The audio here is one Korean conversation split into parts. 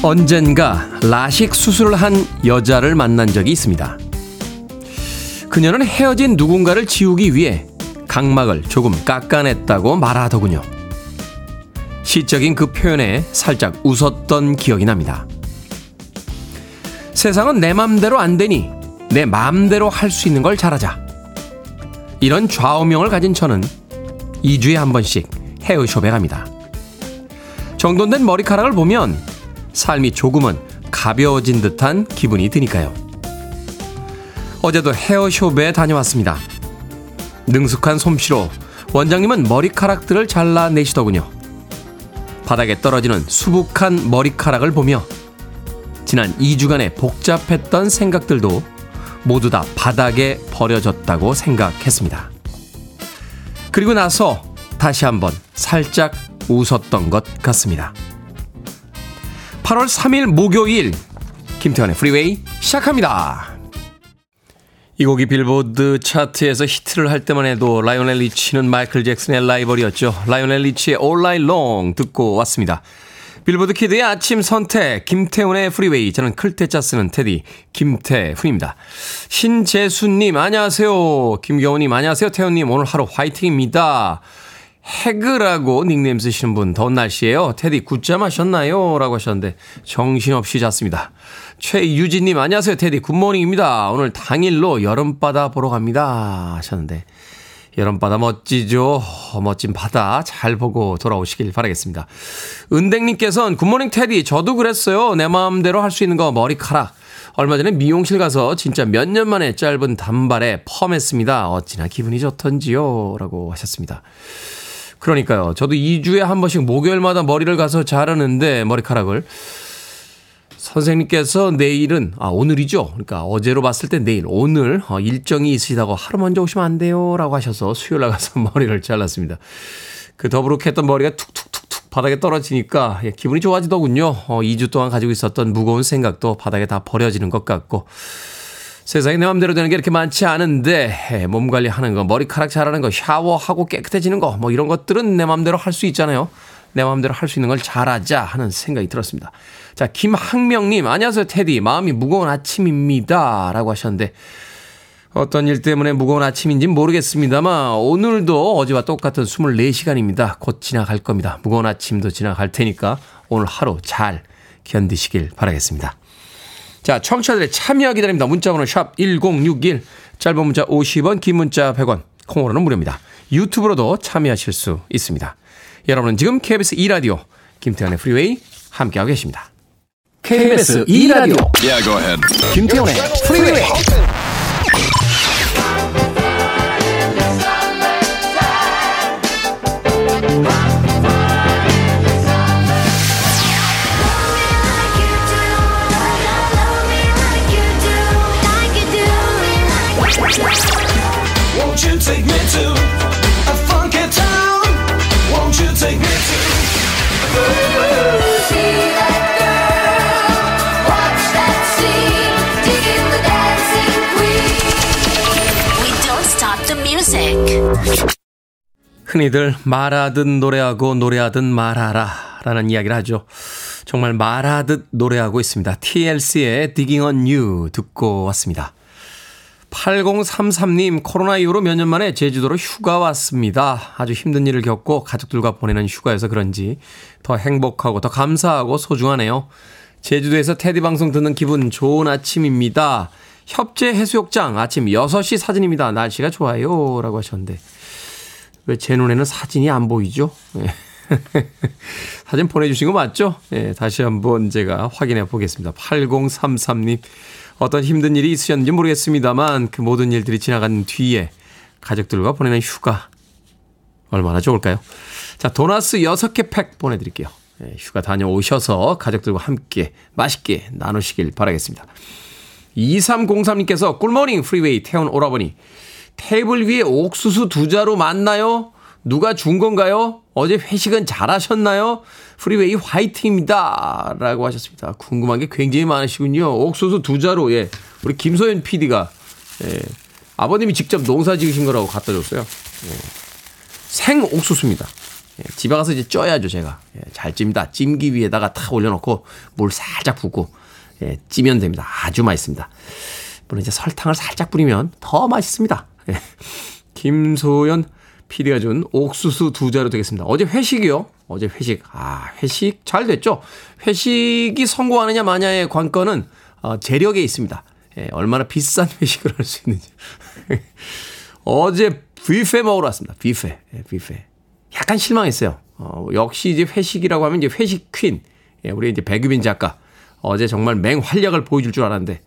언젠가 라식 수술을 한 여자를 만난 적이 있습니다. 그녀는 헤어진 누군가를 지우기 위해 각막을 조금 깎아냈다고 말하더군요. 시적인 그 표현에 살짝 웃었던 기억이 납니다. 세상은 내 맘대로 안 되니 내 마음대로 할 수 있는 걸 잘하자. 이런 좌우명을 가진 저는 2주에 한 번씩 헤어숍에 갑니다. 정돈된 머리카락을 보면 삶이 조금은 가벼워진 듯한 기분이 드니까요. 어제도 헤어숍에 다녀왔습니다. 능숙한 솜씨로 원장님은 머리카락들을 잘라내시더군요. 바닥에 떨어지는 수북한 머리카락을 보며 지난 2주간의 복잡했던 생각들도 모두 다 바닥에 버려졌다고 생각했습니다. 그리고 나서 다시 한번 살짝 웃었던 것 같습니다. 8월 3일 목요일 김태훈의 프리웨이 시작합니다. 이 곡이 빌보드 차트에서 히트를 할 때만 해도 라이오넬 리치는 마이클 잭슨의 라이벌이었죠. 라이오넬 리치의 All Night Long 듣고 왔습니다. 빌보드 키드의 아침 선택 김태훈의 프리웨이, 저는 클테짜 쓰는 테디 김태훈입니다. 신재수님 안녕하세요. 김경훈님 안녕하세요. 태훈님 오늘 하루 화이팅입니다. 해그라고 닉네임 쓰시는 분, 더운 날씨에요. 테디 굿잠 하셨나요? 라고 하셨는데 정신없이 잤습니다. 최유진님 안녕하세요. 테디 굿모닝입니다. 오늘 당일로 여름바다 보러 갑니다 하셨는데, 여름바다 멋지죠. 멋진 바다 잘 보고 돌아오시길 바라겠습니다. 은댕님께서는 굿모닝 테디, 저도 그랬어요. 내 마음대로 할 수 있는 거 머리카락. 얼마 전에 미용실 가서 진짜 몇 년 만에 짧은 단발에 펌했습니다. 어찌나 기분이 좋던지요 라고 하셨습니다. 그러니까요. 저도 2주에 한 번씩 목요일마다 머리를 가서 자르는데 머리카락을 선생님께서 내일은, 오늘이죠. 그러니까 어제로 봤을 때 내일, 오늘 일정이 있으시다고 하루 먼저 오시면 안 돼요 라고 하셔서 수요일 나가서 머리를 잘랐습니다. 그 더부룩했던 머리가 툭툭툭툭 바닥에 떨어지니까 기분이 좋아지더군요. 2주 동안 가지고 있었던 무거운 생각도 바닥에 다 버려지는 것 같고, 세상에 내 마음대로 되는 게 이렇게 많지 않은데 몸 관리하는 거, 머리카락 자르는 거, 샤워하고 깨끗해지는 거, 뭐 이런 것들은 내 마음대로 할 수 있잖아요. 내 마음대로 할 수 있는 걸 잘하자 하는 생각이 들었습니다. 자, 김학명님 안녕하세요 테디, 마음이 무거운 아침입니다 라고 하셨는데, 어떤 일 때문에 무거운 아침인지는 모르겠습니다만 오늘도 어제와 똑같은 24시간입니다. 곧 지나갈 겁니다. 무거운 아침도 지나갈 테니까 오늘 하루 잘 견디시길 바라겠습니다. 자, 청취자들의 참여 기다립니다. 문자번호 샵 1061, 짧은 문자 50원, 긴 문자 100원, 콩으로는 무료입니다. 유튜브로도 참여하실 수 있습니다. 여러분은 지금 KBS 2 라디오 김태현의 프리웨이 함께하고 계십니다. KBS 2 라디오. Yeah, go ahead. 김태현의 프리웨이. 흔히들 말하든 노래하고 노래하든 말하라 라는 이야기를 하죠. 정말 말하듯 노래하고 있습니다. TLC의 Digging on You 듣고 왔습니다. 8033님, 코로나 이후로 몇 년 만에 제주도로 휴가 왔습니다. 아주 힘든 일을 겪고 가족들과 보내는 휴가여서 그런지 더 행복하고 더 감사하고 소중하네요. 제주도에서 테디 방송 듣는 기분 좋은 아침입니다. 협재 해수욕장 아침 6시 사진입니다. 날씨가 좋아요 라고 하셨는데, 왜 제 눈에는 사진이 안 보이죠? 사진 보내주신 거 맞죠? 예, 다시 한번 제가 확인해 보겠습니다. 8033님, 어떤 힘든 일이 있으셨는지 모르겠습니다만 그 모든 일들이 지나간 뒤에 가족들과 보내는 휴가 얼마나 좋을까요? 자, 도나스 6개 팩 보내드릴게요. 예, 휴가 다녀오셔서 가족들과 함께 맛있게 나누시길 바라겠습니다. 2303님께서 꿀모닝 프리웨이, 태운 오라버니 테이블 위에 옥수수 2자루 맞나요? 누가 준 건가요? 어제 회식은 잘하셨나요? 프리웨이 화이팅입니다 라고 하셨습니다. 궁금한 게 굉장히 많으시군요. 옥수수 2자루, 예, 우리 김소연 PD가, 예, 아버님이 직접 농사 지으신 거라고 갖다 줬어요. 예, 생 옥수수입니다. 집에 가서 이제 쪄야죠, 제가. 잘 찝니다. 찜기 위에다가 탁 올려놓고 물 살짝 붓고 찌면 됩니다. 아주 맛있습니다. 물론 이제 설탕을 살짝 뿌리면 더 맛있습니다. 김소연 PD가 준 옥수수 2자루 되겠습니다. 어제 회식이요. 어제 회식. 아, 회식 잘 됐죠. 회식이 성공하느냐 마냐의 관건은 재력에 있습니다. 얼마나 비싼 회식을 할 수 있는지. 어제 뷔페 먹으러 왔습니다. 뷔페. 뷔페. 약간 실망했어요. 역시 이제 회식이라고 하면 이제 회식 퀸. 우리 이제 백유빈 작가. 어제 정말 맹활약을 보여줄 줄 알았는데,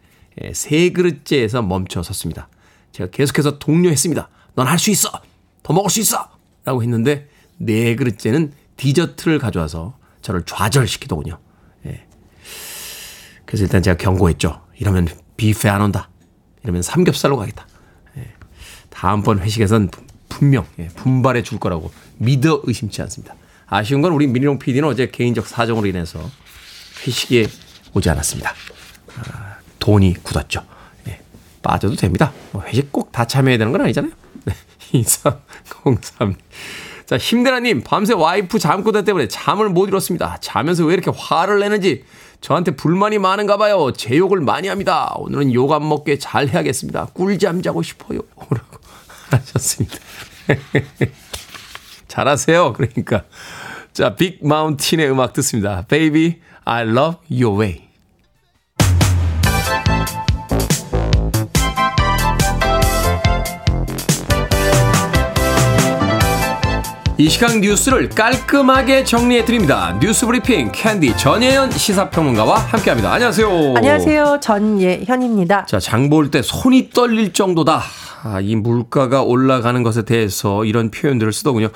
3그릇째에서 멈춰 섰습니다. 제가 계속해서 독려했습니다. 넌 할 수 있어! 더 먹을 수 있어! 라고 했는데, 4그릇째는 디저트를 가져와서 저를 좌절시키더군요. 예. 그래서 일단 제가 경고했죠. 이러면 뷔페 안 온다. 이러면 삼겹살로 가겠다. 예. 다음번 회식에선 분명 분발해 줄 거라고 믿어 의심치 않습니다. 아쉬운 건 우리 민희룡 PD는 어제 개인적 사정으로 인해서 회식에 오지 않았습니다. 아, 돈이 굳었죠. 예, 빠져도 됩니다. 뭐 회식 꼭 다 참여해야 되는 건 아니잖아요. 2303. 자, 힘내라님, 밤새 와이프 잠꼬대 때문에 잠을 못 이뤘습니다. 자면서 왜 이렇게 화를 내는지 저한테 불만이 많은가 봐요. 제 욕을 많이 합니다. 오늘은 욕 안 먹게 잘 해야겠습니다. 꿀잠 자고 싶어요. 라고 하셨습니다. 잘하세요. 그러니까. 자, 빅마운틴의 음악 듣습니다. Baby, I love your way. 이 시각 뉴스를 깔끔하게 정리해드립니다. 뉴스브리핑 캔디 전예현 시사평론가와 함께합니다. 안녕하세요. 안녕하세요. 전예현입니다. 자, 장 볼 때 손이 떨릴 정도다. 아, 이 물가가 올라가는 것에 대해서 이런 표현들을 쓰더군요.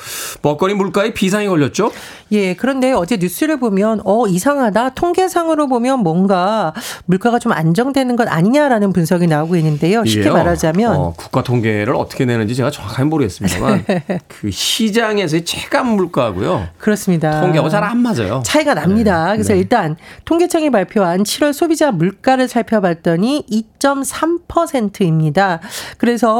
먹거리 물가에 비상이 걸렸죠? 예, 그런데 어제 뉴스를 보면 이상하다. 통계상으로 보면 뭔가 물가가 좀 안정되는 것 아니냐라는 분석이 나오고 있는데요. 쉽게 말하자면 국가 통계를 어떻게 내는지 제가 정확히 모르겠습니다만 그 시장에서 체감 물가하고요. 그렇습니다. 통계하고 잘 안 맞아요. 차이가 납니다. 그래서 일단 통계청이 발표한 7월 소비자 물가를 살펴봤더니 2.3%입니다. 그래서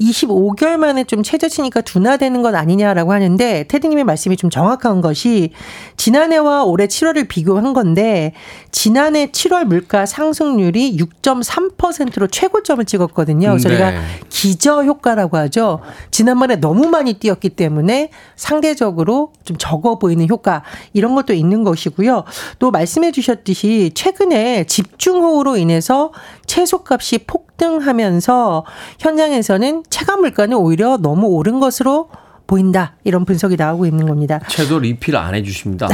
25개월 만에 좀 최저치니까 둔화되는 건 아니냐라고 하는데 테디님의 말씀이 좀 정확한 것이 지난해와 올해 7월을 비교한 건데 지난해 7월 물가 상승률이 6.3%로 최고점을 찍었거든요. 그래서 우리가 기저효과라고 하죠. 지난번에 너무 많이 뛰었기 때문에 상대적으로 좀 적어 보이는 효과 이런 것도 있는 것이고요. 또 말씀해 주셨듯이 최근에 집중호우로 인해서 채소값이 폭등하면서 현장에서는 체감 물가는 오히려 너무 오른 것으로 보인다. 이런 분석이 나오고 있는 겁니다. 채소 리필 안 해 주십니다.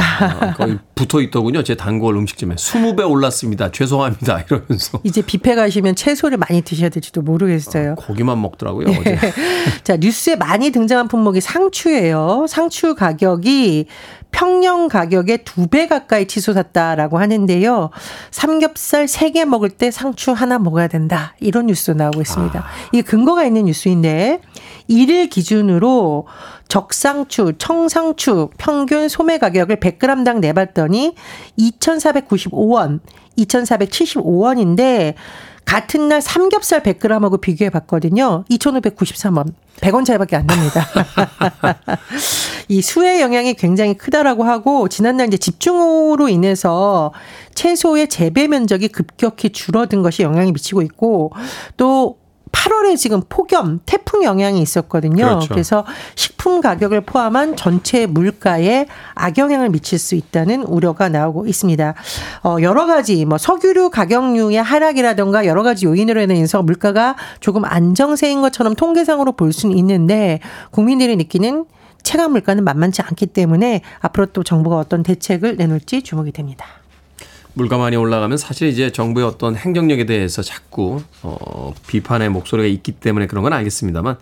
거의 붙어 있더군요. 제 단골 음식점에. 20배 올랐습니다. 죄송합니다. 이러면서. 이제 뷔페 가시면 채소를 많이 드셔야 될지도 모르겠어요. 고기만 먹더라고요. 네. 어제. 자, 뉴스에 많이 등장한 품목이 상추예요. 상추 가격이 평년 가격의 2배 가까이 치솟았다라고 하는데요. 삼겹살 3개 먹을 때 상추 하나 먹어야 된다. 이런 뉴스도 나오고 있습니다. 이게 근거가 있는 뉴스인데 이를 기준으로 적상추, 청상추 평균 소매 가격을 100g당 내봤더니 2,495원, 2,475원인데 같은 날 삼겹살 100g하고 비교해 봤거든요. 2,593원. 100원 차이밖에 안 납니다. 이 수의 영향이 굉장히 크다라고 하고 지난날 이제 집중호우로 인해서 채소의 재배 면적이 급격히 줄어든 것이 영향이 미치고 있고 또 8월에 지금 폭염, 태풍 영향이 있었거든요. 그렇죠. 그래서 식품 가격을 포함한 전체 물가에 악영향을 미칠 수 있다는 우려가 나오고 있습니다. 여러 가지 뭐 석유류 가격류의 하락이라든가 여러 가지 요인으로 인해서 물가가 조금 안정세인 것처럼 통계상으로 볼 수는 있는데 국민들이 느끼는 체감 물가는 만만치 않기 때문에 앞으로 또 정부가 어떤 대책을 내놓을지 주목이 됩니다. 물가 많이 올라가면 사실 이제 정부의 어떤 행정력에 대해서 자꾸 비판의 목소리가 있기 때문에 그런 건 알겠습니다만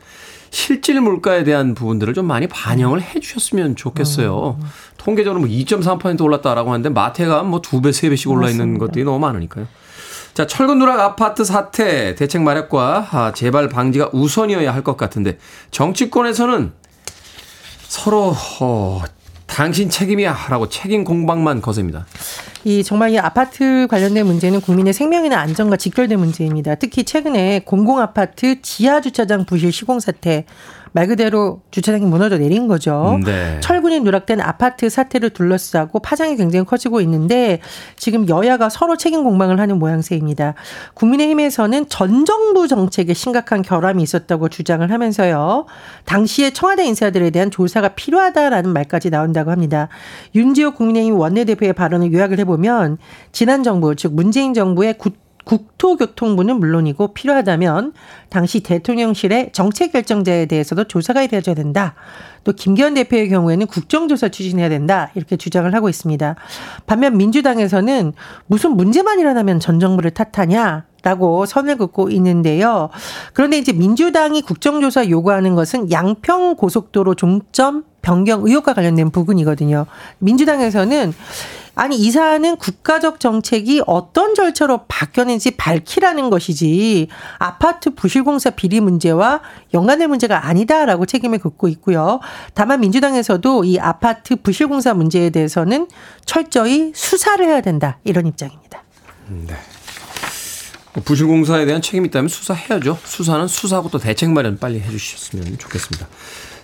실질 물가에 대한 부분들을 좀 많이 반영을 해 주셨으면 좋겠어요. 통계적으로 뭐 2.3% 올랐다라고 하는데 마트가 뭐 2배, 3배씩 올라 있는 것들이 너무 많으니까요. 자, 철근 누락 아파트 사태 대책 마련과 재발 방지가 우선이어야 할 것 같은데 정치권에서는 서로 당신 책임이야 라고 책임 공방만 거셉니다. 정말 이 아파트 관련된 문제는 국민의 생명이나 안전과 직결된 문제입니다. 특히 최근에 공공아파트 지하주차장 부실 시공 사태 말 그대로 주차장이 무너져 내린 거죠. 네. 철근이 누락된 아파트 사태를 둘러싸고 파장이 굉장히 커지고 있는데 지금 여야가 서로 책임 공방을 하는 모양새입니다. 국민의힘에서는 전 정부 정책에 심각한 결함이 있었다고 주장을 하면서요. 당시에 청와대 인사들에 대한 조사가 필요하다라는 말까지 나온다고 합니다. 윤지호 국민의힘 원내대표의 발언을 요약을 해보면 지난 정부 즉 문재인 정부의 국토교통부는 물론이고 필요하다면 당시 대통령실의 정책결정자에 대해서도 조사가 이루어져야 된다. 또 김기현 대표의 경우에는 국정조사 추진해야 된다. 이렇게 주장을 하고 있습니다. 반면 민주당에서는 무슨 문제만 일어나면 전 정부를 탓하냐. 라고 선을 긋고 있는데요. 그런데 이제 민주당이 국정조사 요구하는 것은 양평 고속도로 종점 변경 의혹과 관련된 부분이거든요. 민주당에서는 아니 이 사안은 국가적 정책이 어떤 절차로 바뀌었는지 밝히라는 것이지 아파트 부실공사 비리 문제와 연관된 문제가 아니다라고 책임을 긋고 있고요. 다만 민주당에서도 이 아파트 부실공사 문제에 대해서는 철저히 수사를 해야 된다 이런 입장입니다. 네. 부실공사에 대한 책임이 있다면 수사해야죠. 수사는 수사하고 또 대책 마련 빨리 해 주셨으면 좋겠습니다.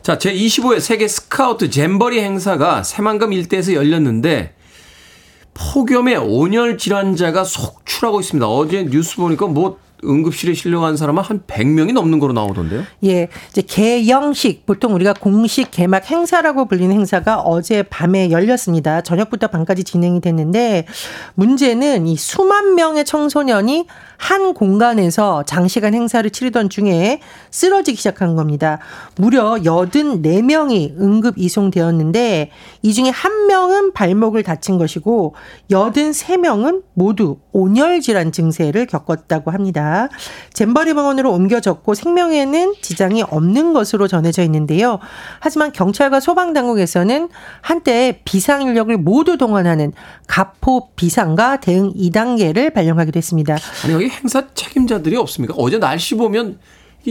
자, 제25회 세계 스카우트 잼버리 행사가 새만금 일대에서 열렸는데 폭염에 온열 질환자가 속출하고 있습니다. 어제 뉴스 보니까 뭐 응급실에 실려간 사람은 한 100명이 넘는 거로 나오던데요. 예, 이제 개영식 보통 우리가 공식 개막 행사라고 불리는 행사가 어제 밤에 열렸습니다. 저녁부터 밤까지 진행이 됐는데 문제는 이 수만 명의 청소년이 한 공간에서 장시간 행사를 치르던 중에 쓰러지기 시작한 겁니다. 무려 84명이 응급 이송되었는데 이 중에 1명은 발목을 다친 것이고 83명은 모두 온열질환 증세를 겪었다고 합니다. 잼버리 병원으로 옮겨졌고 생명에는 지장이 없는 것으로 전해져 있는데요. 하지만 경찰과 소방당국에서는 한때 비상인력을 모두 동원하는 가포 비상과 대응 2단계를 발령하기도 했습니다. 아니, 여기 행사 책임자들이 없습니까? 어제 날씨 보면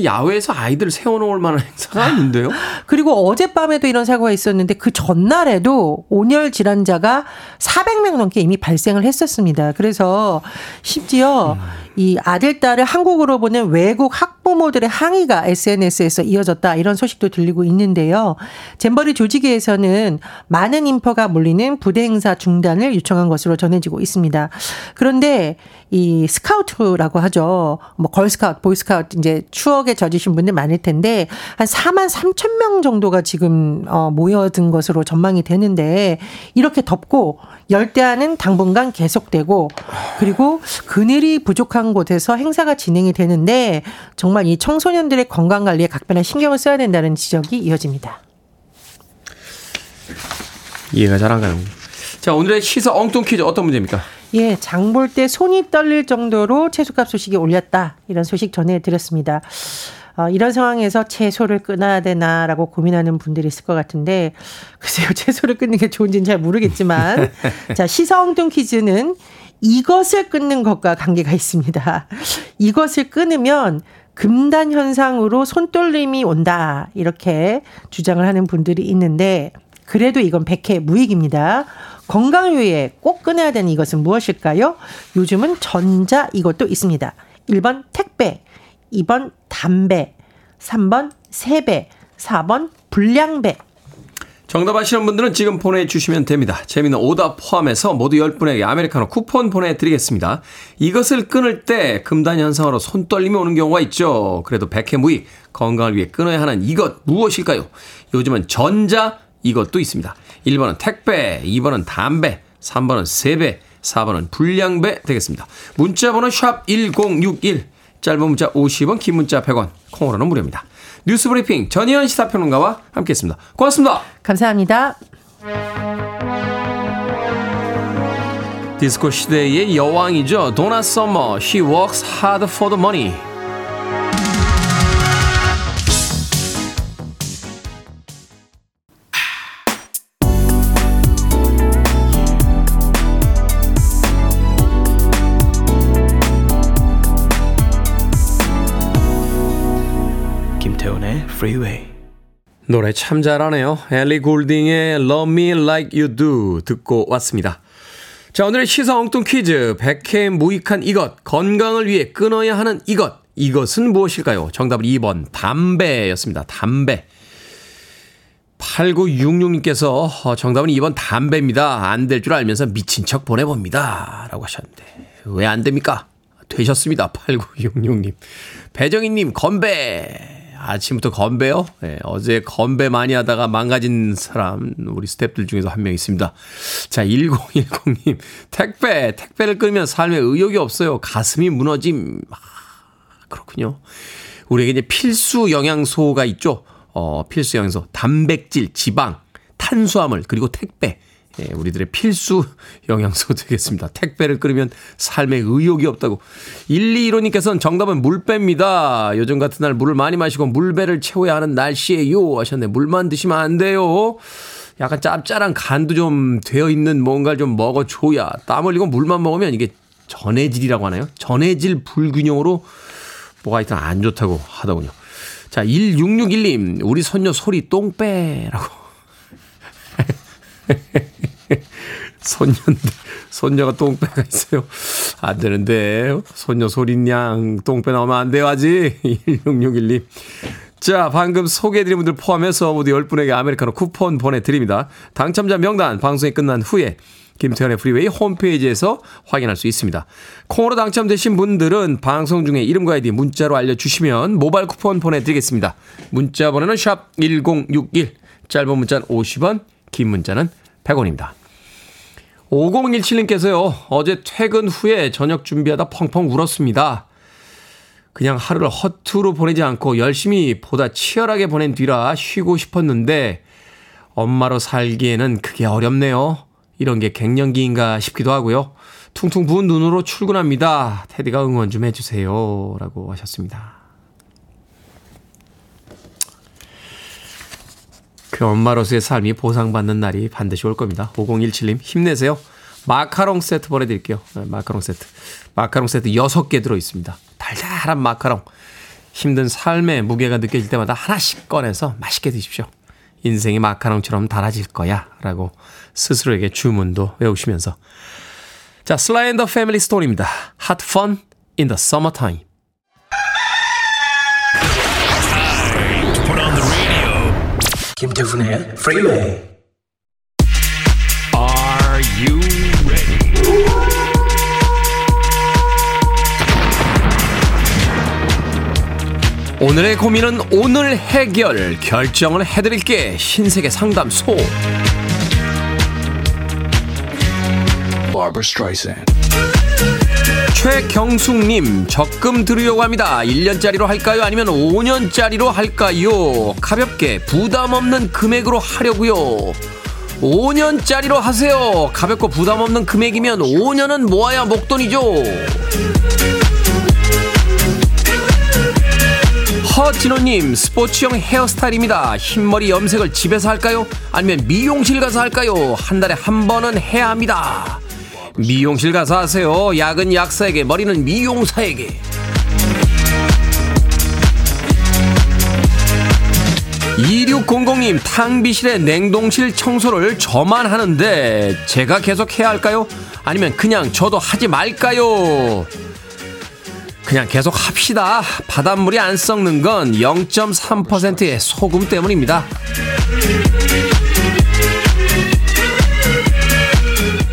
야외에서 아이들을 세워놓을 만한 행사가 아닌데요. 그리고 어젯밤에도 이런 사고가 있었는데 그 전날에도 온열 질환자가 400명 넘게 이미 발생을 했었습니다. 그래서 심지어 이 아들, 딸을 한국으로 보낸 외국 학부모들의 항의가 SNS에서 이어졌다. 이런 소식도 들리고 있는데요. 잼버리 조직위에서는 많은 인파가 몰리는 부대 행사 중단을 요청한 것으로 전해지고 있습니다. 그런데 이 스카우트라고 하죠. 뭐 걸스카우트, 보이스카우트 이제 추억에 젖으신 분들 많을 텐데 한 43,000명 정도가 지금 모여든 것으로 전망이 되는데 이렇게 덥고 열대야는 당분간 계속되고 그리고 그늘이 부족한 곳에서 행사가 진행이 되는데 정말 이 청소년들의 건강관리에 각별한 신경을 써야 된다는 지적이 이어집니다. 이해가 잘 안 가요. 자, 오늘의 시사 엉뚱 퀴즈 어떤 문제입니까? 예, 장 볼 때 손이 떨릴 정도로 채소값 소식이 올랐다. 이런 소식 전해드렸습니다. 이런 상황에서 채소를 끊어야 되나라고 고민하는 분들이 있을 것 같은데 글쎄요, 채소를 끊는 게 좋은지는 잘 모르겠지만 자, 시사 엉뚱 퀴즈는 이것을 끊는 것과 관계가 있습니다. 이것을 끊으면 금단 현상으로 손떨림이 온다. 이렇게 주장을 하는 분들이 있는데 그래도 이건 100회 무익입니다. 건강 위해 꼭 끊어야 되는 이것은 무엇일까요? 요즘은 전자 이것도 있습니다. 1번 택배, 2번 담배, 3번 세배, 4번 불량배. 정답 아시는 분들은 지금 보내주시면 됩니다. 재미있는 오답 포함해서 모두 10분에게 아메리카노 쿠폰 보내드리겠습니다. 이것을 끊을 때 금단현상으로 손떨림이 오는 경우가 있죠. 그래도 100회 무익, 건강을 위해 끊어야 하는 이것 무엇일까요? 요즘은 전자 이것도 있습니다. 1번은 택배, 2번은 담배, 3번은 세배, 4번은 불량배 되겠습니다. 문자번호 샵1061, 짧은 문자 50원, 긴 문자 100원, 콩으로는 무료입니다. 뉴스브리핑 전예현 시사평론가와 함께했습니다. 고맙습니다. 감사합니다. 디스코 시대의 여왕이죠. 도나 서머, She works hard for the money. Freeway. 노래 참 잘하네요. 엘리 골딩의 Love Me Like You Do 듣고 왔습니다. 자, 오늘의 시사 엉뚱 퀴즈 100회 무익한 이것, 건강을 위해 끊어야 하는 이것, 이것은 무엇일까요? 정답은 2번 담배였습니다. 담배. 8966님께서 정답은 2번 담배입니다. 안 될 줄 알면서 미친 척 보내봅니다. 라고 하셨는데 왜 안 됩니까? 되셨습니다. 8966님. 배정희님 건배. 아침부터 건배요? 네, 어제 건배 많이 하다가 망가진 사람 우리 스태프들 중에서 한 명 있습니다. 자, 1010님. 택배를 끊으면 삶에 의욕이 없어요. 가슴이 무너짐. 아, 그렇군요. 우리에게 이제 필수 영양소가 있죠. 필수 영양소. 단백질, 지방, 탄수화물, 그리고 택배. 예, 우리들의 필수 영양소 되겠습니다. 택배를 끊으면 삶에 의욕이 없다고. 121호님께서는 정답은 물배입니다. 요즘 같은 날 물을 많이 마시고 물배를 채워야 하는 날씨에요 하셨네. 물만 드시면 안 돼요. 약간 짭짤한 간도 좀 되어 있는 뭔가를 좀 먹어줘야. 땀 흘리고 물만 먹으면 이게 전해질이라고 하나요? 전해질 불균형으로 뭐가 일단 안 좋다고 하더군요. 자, 1661님. 우리 손녀 소리 똥배라고. 손녀가 똥배가 있어요. 안 되는데. 손녀 소린양 똥배 나오면 안 돼요, 아직. 16612. 자, 방금 소개해드린 분들 포함해서 모두 10분에게 아메리카노 쿠폰 보내드립니다. 당첨자 명단 방송이 끝난 후에 김태현의 프리웨이 홈페이지에서 확인할 수 있습니다. 콩으로 당첨되신 분들은 방송 중에 이름과 아이디 문자로 알려주시면 모바일 쿠폰 보내드리겠습니다. 문자 번호는 샵 1061. 짧은 문자는 50원, 긴 문자는 100원입니다. 5017님께서요. 어제 퇴근 후에 저녁 준비하다 펑펑 울었습니다. 그냥 하루를 허투루 보내지 않고 열심히 보다 치열하게 보낸 뒤라 쉬고 싶었는데 엄마로 살기에는 그게 어렵네요. 이런 게 갱년기인가 싶기도 하고요. 퉁퉁 부은 눈으로 출근합니다. 테디가 응원 좀 해주세요. 라고 하셨습니다. 그 엄마로서의 삶이 보상받는 날이 반드시 올 겁니다. 5017님 힘내세요. 마카롱 세트 보내드릴게요. 마카롱 세트. 마카롱 세트 6개 들어있습니다. 달달한 마카롱. 힘든 삶의 무게가 느껴질 때마다 하나씩 꺼내서 맛있게 드십시오. 인생이 마카롱처럼 달아질 거야 라고 스스로에게 주문도 외우시면서. 자, 슬라인더 패밀리 스톤입니다. Hot fun in the summertime. 김태훈의 프리웨이. Are you ready? 오늘의 고민은 오늘 해결. 결정을 해드릴게. 신세계 상담소. 바바라 스트라이샌드. 최경숙님, 적금 들으려고 합니다. 1년짜리로 할까요? 아니면 5년짜리로 할까요? 가볍게 부담 없는 금액으로 하려고요. 5년짜리로 하세요. 가볍고 부담 없는 금액이면 5년은 모아야 목돈이죠. 허진호님, 스포츠형 헤어스타일입니다. 흰머리 염색을 집에서 할까요? 아니면 미용실 가서 할까요? 한 달에 한 번은 해야 합니다. 미용실 가서 하세요. 약은 약사에게, 머리는 미용사에게. (2600님) 탕비실의 냉동실 청소를 저만 하는데 제가 계속 해야 할까요? 아니면 그냥 저도 하지 말까요? 그냥 계속 합시다. 바닷물이 안 썩는 건 0.3%의 소금 때문입니다.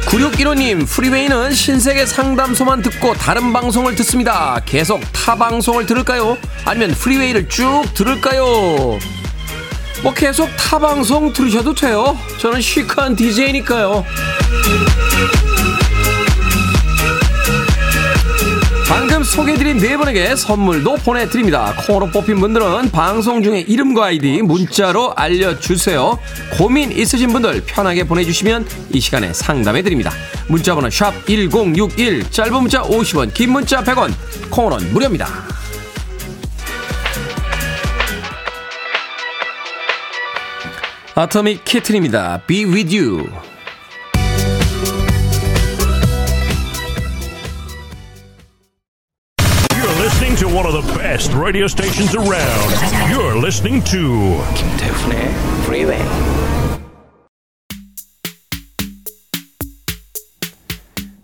9615님, 프리웨이는 신세계 상담소만 듣고 다른 방송을 듣습니다. 계속 타 방송을 들을까요? 아니면 프리웨이를 쭉 들을까요? 뭐 계속 타 방송 들으셔도 돼요. 저는 시크한 DJ니까요. 방금 소개해드린 네 분에게 선물도 보내드립니다. 콩으로 뽑힌 분들은 방송 중에 이름과 아이디 문자로 알려주세요. 고민 있으신 분들 편하게 보내주시면 이 시간에 상담해드립니다. 문자번호 샵 1061, 짧은 문자 50원, 긴 문자 100원, 콩으로는 무료입니다. 아토믹 키튼입니다. Be with you. To one of the best radio stations around. You're listening to 김태훈의 Freeway.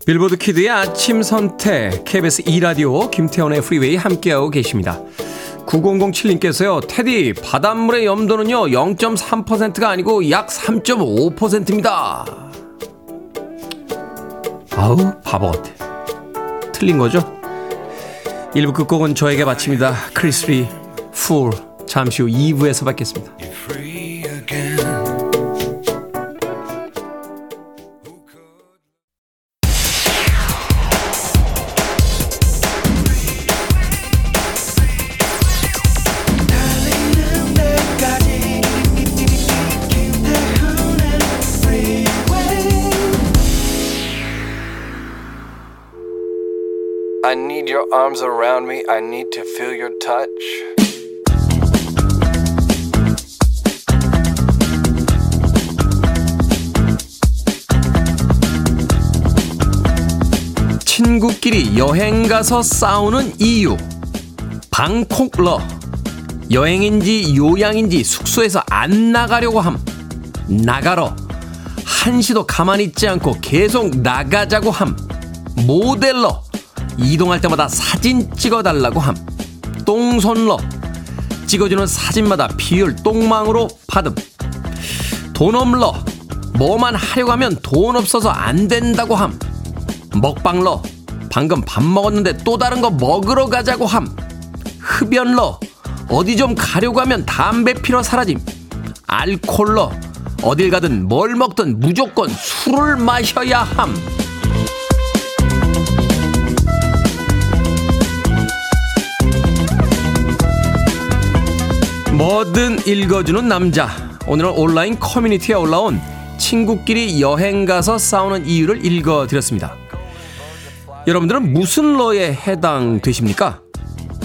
빌보드 키드의 아침 선택 KBS 2 라디오 김태훈의 프리웨이 함께하고 계십니다. 9007님께서요. 테디 바닷물의 염도는요 0.3%가 아니고 약 3.5%입니다. 아우 바보 같아. 틀린 거죠? 1부 끝곡은 저에게 바칩니다. 크리스리 풀 잠시 후 2부에서 뵙겠습니다. I need your arms around me. I need to feel your touch. 친구끼리 여행 가서 싸우는 이유. 방콕러. 여행인지 요양인지 숙소에서 안 나가려고 함. 나가러. 한시도 가만히 있지 않고 계속 나가자고 함. 모델러. 이동할 때마다 사진 찍어달라고 함. 똥손러. 찍어주는 사진마다 비율 똥망으로 받음. 돈엄러. 뭐만 하려고 하면 돈 없어서 안 된다고 함. 먹방러. 방금 밥 먹었는데 또 다른 거 먹으러 가자고 함. 흡연러. 어디 좀 가려고 하면 담배 피러 사라짐. 알콜러. 어딜 가든 뭘 먹든 무조건 술을 마셔야 함. 뭐든 읽어주는 남자. 오늘은 온라인 커뮤니티에 올라온 친구끼리 여행 가서 싸우는 이유를 읽어드렸습니다. 여러분들은 무슨 러에 해당되십니까?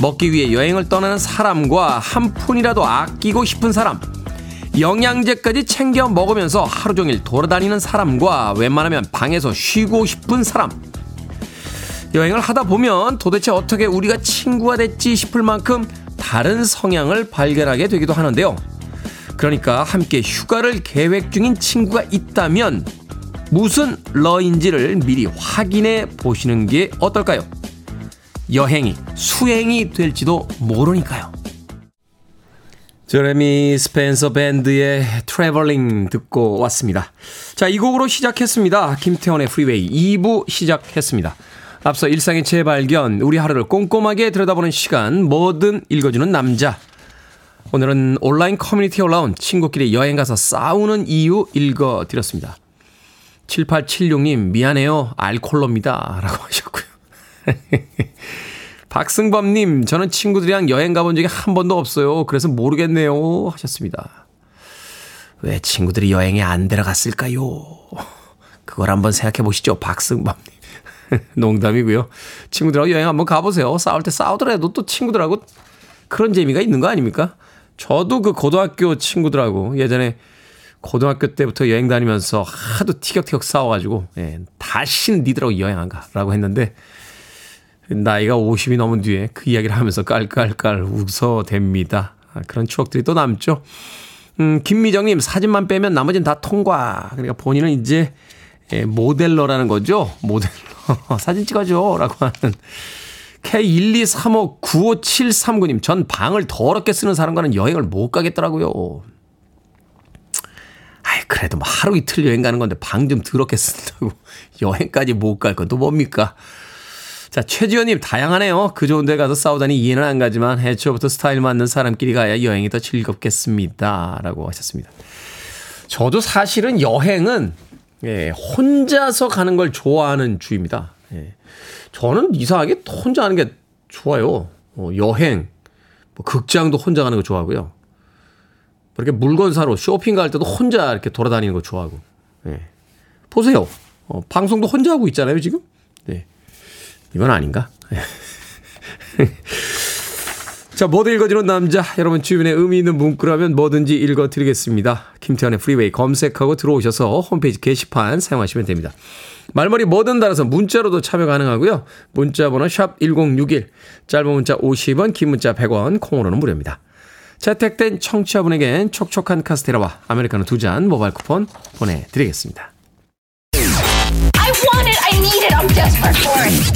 먹기 위해 여행을 떠나는 사람과 한 푼이라도 아끼고 싶은 사람, 영양제까지 챙겨 먹으면서 하루 종일 돌아다니는 사람과 웬만하면 방에서 쉬고 싶은 사람. 여행을 하다 보면 도대체 어떻게 우리가 친구가 됐지 싶을 만큼 다른 성향을 발견하게 되기도 하는데요. 그러니까 함께 휴가를 계획 중인 친구가 있다면 무슨 러인지를 미리 확인해 보시는 게 어떨까요? 여행이 수행이 될지도 모르니까요. 제레미 스펜서 밴드의 트래블링 듣고 왔습니다. 자, 이 곡으로 시작했습니다. 김태원의 프리웨이 2부 시작했습니다. 앞서 일상의 재발견, 우리 하루를 꼼꼼하게 들여다보는 시간, 뭐든 읽어주는 남자. 오늘은 온라인 커뮤니티에 올라온 친구끼리 여행 가서 싸우는 이유 읽어드렸습니다. 7876님 미안해요. 알콜로입니다. 라고 하셨고요. 박승범님 저는 친구들이랑 여행 가본 적이 한 번도 없어요. 그래서 모르겠네요. 하셨습니다. 왜 친구들이 여행에 안 데려갔을까요? 그걸 한번 생각해 보시죠. 박승범님. 농담이고요. 친구들하고 여행 한번 가보세요. 싸울 때 싸우더라도 또 친구들하고 그런 재미가 있는 거 아닙니까? 저도 그 고등학교 친구들하고 예전에 고등학교 때부터 여행 다니면서 하도 티격태격 싸워가지고 예, 다시는 니들하고 여행 안 가라고 했는데 나이가 50이 넘은 뒤에 그 이야기를 하면서 깔깔깔 웃어댑니다. 그런 추억들이 또 남죠. 김미정님 사진만 빼면 나머지는 다 통과. 그러니까 본인은 이제 예, 모델러라는 거죠. 모델러. 사진 찍어줘. 라고 하는. K123595739님. 전 방을 더럽게 쓰는 사람과는 여행을 못 가겠더라고요. 아이, 그래도 뭐 하루 이틀 여행 가는 건데 방 좀 더럽게 쓴다고. 여행까지 못 갈 건 또 뭡니까? 자, 최지원님. 다양하네요. 그 좋은 데 가서 싸우다니 이해는 안 가지만 애초부터 스타일 맞는 사람끼리 가야 여행이 더 즐겁겠습니다. 라고 하셨습니다. 저도 사실은 여행은 예, 혼자서 가는 걸 좋아하는 주입니다. 예. 저는 이상하게 혼자 하는 게 좋아요. 여행, 뭐 극장도 혼자 가는 거 좋아하고요. 이렇게 물건 사러 쇼핑 갈 때도 혼자 이렇게 돌아다니는 거 좋아하고. 예. 보세요. 방송도 혼자 하고 있잖아요, 지금? 네. 이건 아닌가? 자, 뭐든 읽어주는 남자. 여러분 주변에 의미 있는 문구라면 뭐든지 읽어드리겠습니다. 김태환의 프리웨이 검색하고 들어오셔서 홈페이지 게시판 사용하시면 됩니다. 말머리 뭐든 달아서 문자로도 참여 가능하고요. 문자번호 샵1061 짧은 문자 50원 긴 문자 100원 콩으로는 무료입니다. 채택된 청취자분에겐 촉촉한 카스테라와 아메리카노 2잔 모바일 쿠폰 보내드리겠습니다. I want it. I need it. I'm desperate for it.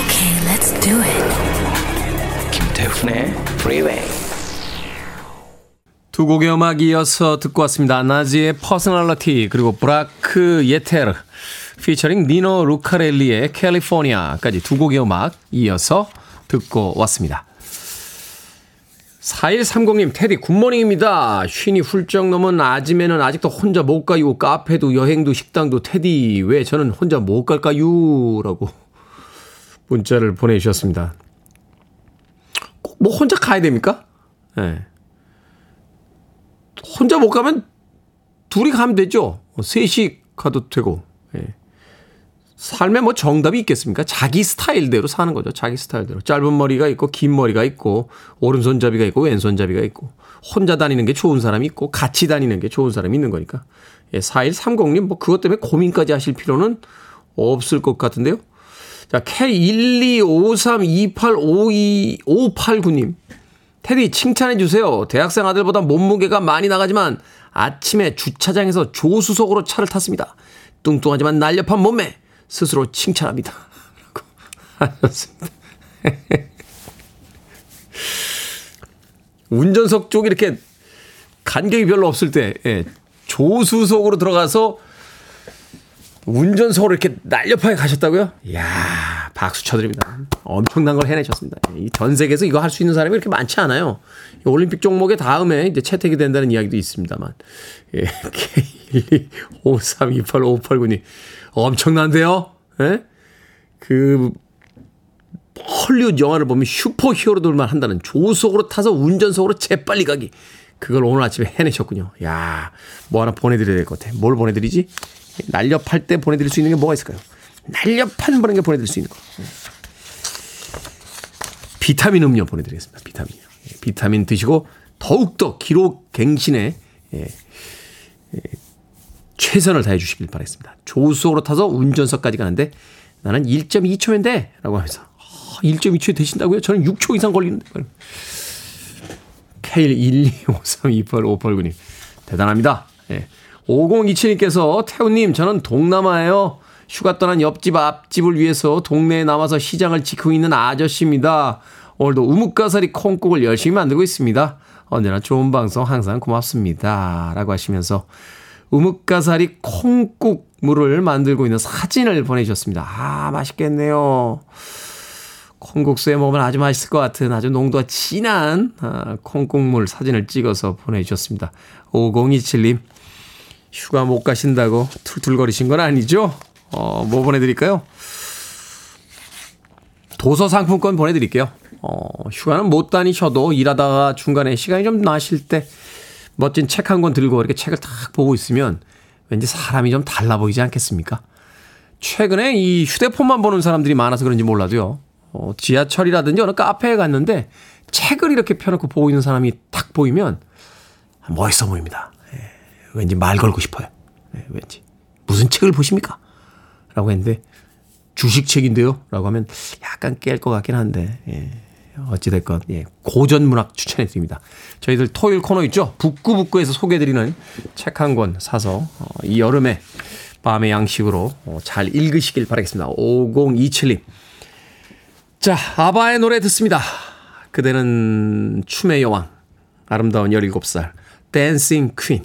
Okay, let's do it. 김태훈의 Freeway. 두 곡의 음악 이어서 듣고 왔습니다. 나지의 퍼스널리티 그리고 브라크 예테르 피처링 니노 루카렐리의 캘리포니아까지 두 곡의 음악 이어서 듣고 왔습니다. 4130님, 테디 굿모닝입니다. 쉰이 훌쩍 넘은 아침에는 아직도 혼자 못 가요. 카페도 여행도 식당도 테디 왜 저는 혼자 못 갈까요? 라고 문자를 보내주셨습니다. 꼭 뭐 혼자 가야 됩니까? 네. 혼자 못 가면 둘이 가면 되죠. 셋이 가도 되고. 네. 삶에 뭐 정답이 있겠습니까? 자기 스타일대로 사는 거죠. 자기 스타일대로. 짧은 머리가 있고 긴 머리가 있고 오른손잡이가 있고 왼손잡이가 있고 혼자 다니는 게 좋은 사람이 있고 같이 다니는 게 좋은 사람이 있는 거니까. 예, 4130님 뭐 그것 때문에 고민까지 하실 필요는 없을 것 같은데요. 자, K12532852589님. 테디 칭찬해 주세요. 대학생 아들보다 몸무게가 많이 나가지만 아침에 주차장에서 조수석으로 차를 탔습니다. 뚱뚱하지만 날렵한 몸매. 스스로 칭찬합니다. 라고 하셨습니다. 운전석 쪽이 이렇게 간격이 별로 없을 때, 예, 조수석으로 들어가서 운전석으로 이렇게 날렵하게 가셨다고요? 이야, 박수 쳐드립니다. 엄청난 걸 해내셨습니다. 이 전 세계에서 이거 할 수 있는 사람이 그렇게 많지 않아요. 올림픽 종목의 다음에 이제 채택이 된다는 이야기도 있습니다만. 예, K125328589님. 엄청난데요? 예? 그, 헐리우드 영화를 보면 슈퍼 히어로들만 한다는 조수석으로 타서 운전석으로 재빨리 가기. 그걸 오늘 아침에 해내셨군요. 야, 뭐 하나 보내드려야 될 것 같아. 뭘 보내드리지? 날렵할 때 보내드릴 수 있는 게 뭐가 있을까요? 날렵한 분에게 보내드릴 수 있는 거. 예. 비타민 음료 보내드리겠습니다. 비타민요. 예, 비타민 드시고 더욱더 기록갱신에 최선을 다해 주시길 바라겠습니다. 조수석으로 타서 운전석까지 가는데 나는 1.2초면 돼 라고 하면서 1.2초에 되신다고요? 저는 6초 이상 걸리는데. K125328589님 대단합니다. 예. 5027님께서 태훈님 저는 동남아예요. 휴가 떠난 옆집 앞집을 위해서 동네에 남아서 시장을 지키고 있는 아저씨입니다. 오늘도 우뭇가사리 콩국을 열심히 만들고 있습니다. 언제나 좋은 방송 항상 고맙습니다. 라고 하시면서 우뭇가사리 콩국물을 만들고 있는 사진을 보내주셨습니다. 아, 맛있겠네요. 콩국수에 먹으면 아주 맛있을 것 같은 아주 농도가 진한 콩국물 사진을 찍어서 보내주셨습니다. 5027님, 휴가 못 가신다고 툴툴거리신 건 아니죠? 뭐 보내드릴까요? 도서 상품권 보내드릴게요. 휴가는 못 다니셔도 일하다가 중간에 시간이 좀 나실 때 멋진 책 한 권 들고 이렇게 책을 딱 보고 있으면 왠지 사람이 좀 달라 보이지 않겠습니까? 최근에 이 휴대폰만 보는 사람들이 많아서 그런지 몰라도요. 지하철이라든지 어느 카페에 갔는데 책을 이렇게 펴놓고 보고 있는 사람이 딱 보이면 멋있어 보입니다. 예, 왠지 말 걸고 싶어요. 예, 왠지 무슨 책을 보십니까? 라고 했는데 주식책인데요? 라고 하면 약간 깰 것 같긴 한데 예. 어찌됐건 예, 고전문학 추천해드립니다. 저희들 토요일 코너 있죠? 북구북구에서 소개해드리는 책 한 권 사서 이 여름에 밤의 양식으로 잘 읽으시길 바라겠습니다. 5027님. 자, 아바의 노래 듣습니다. 그대는 춤의 여왕, 아름다운 17살, 댄싱 퀸.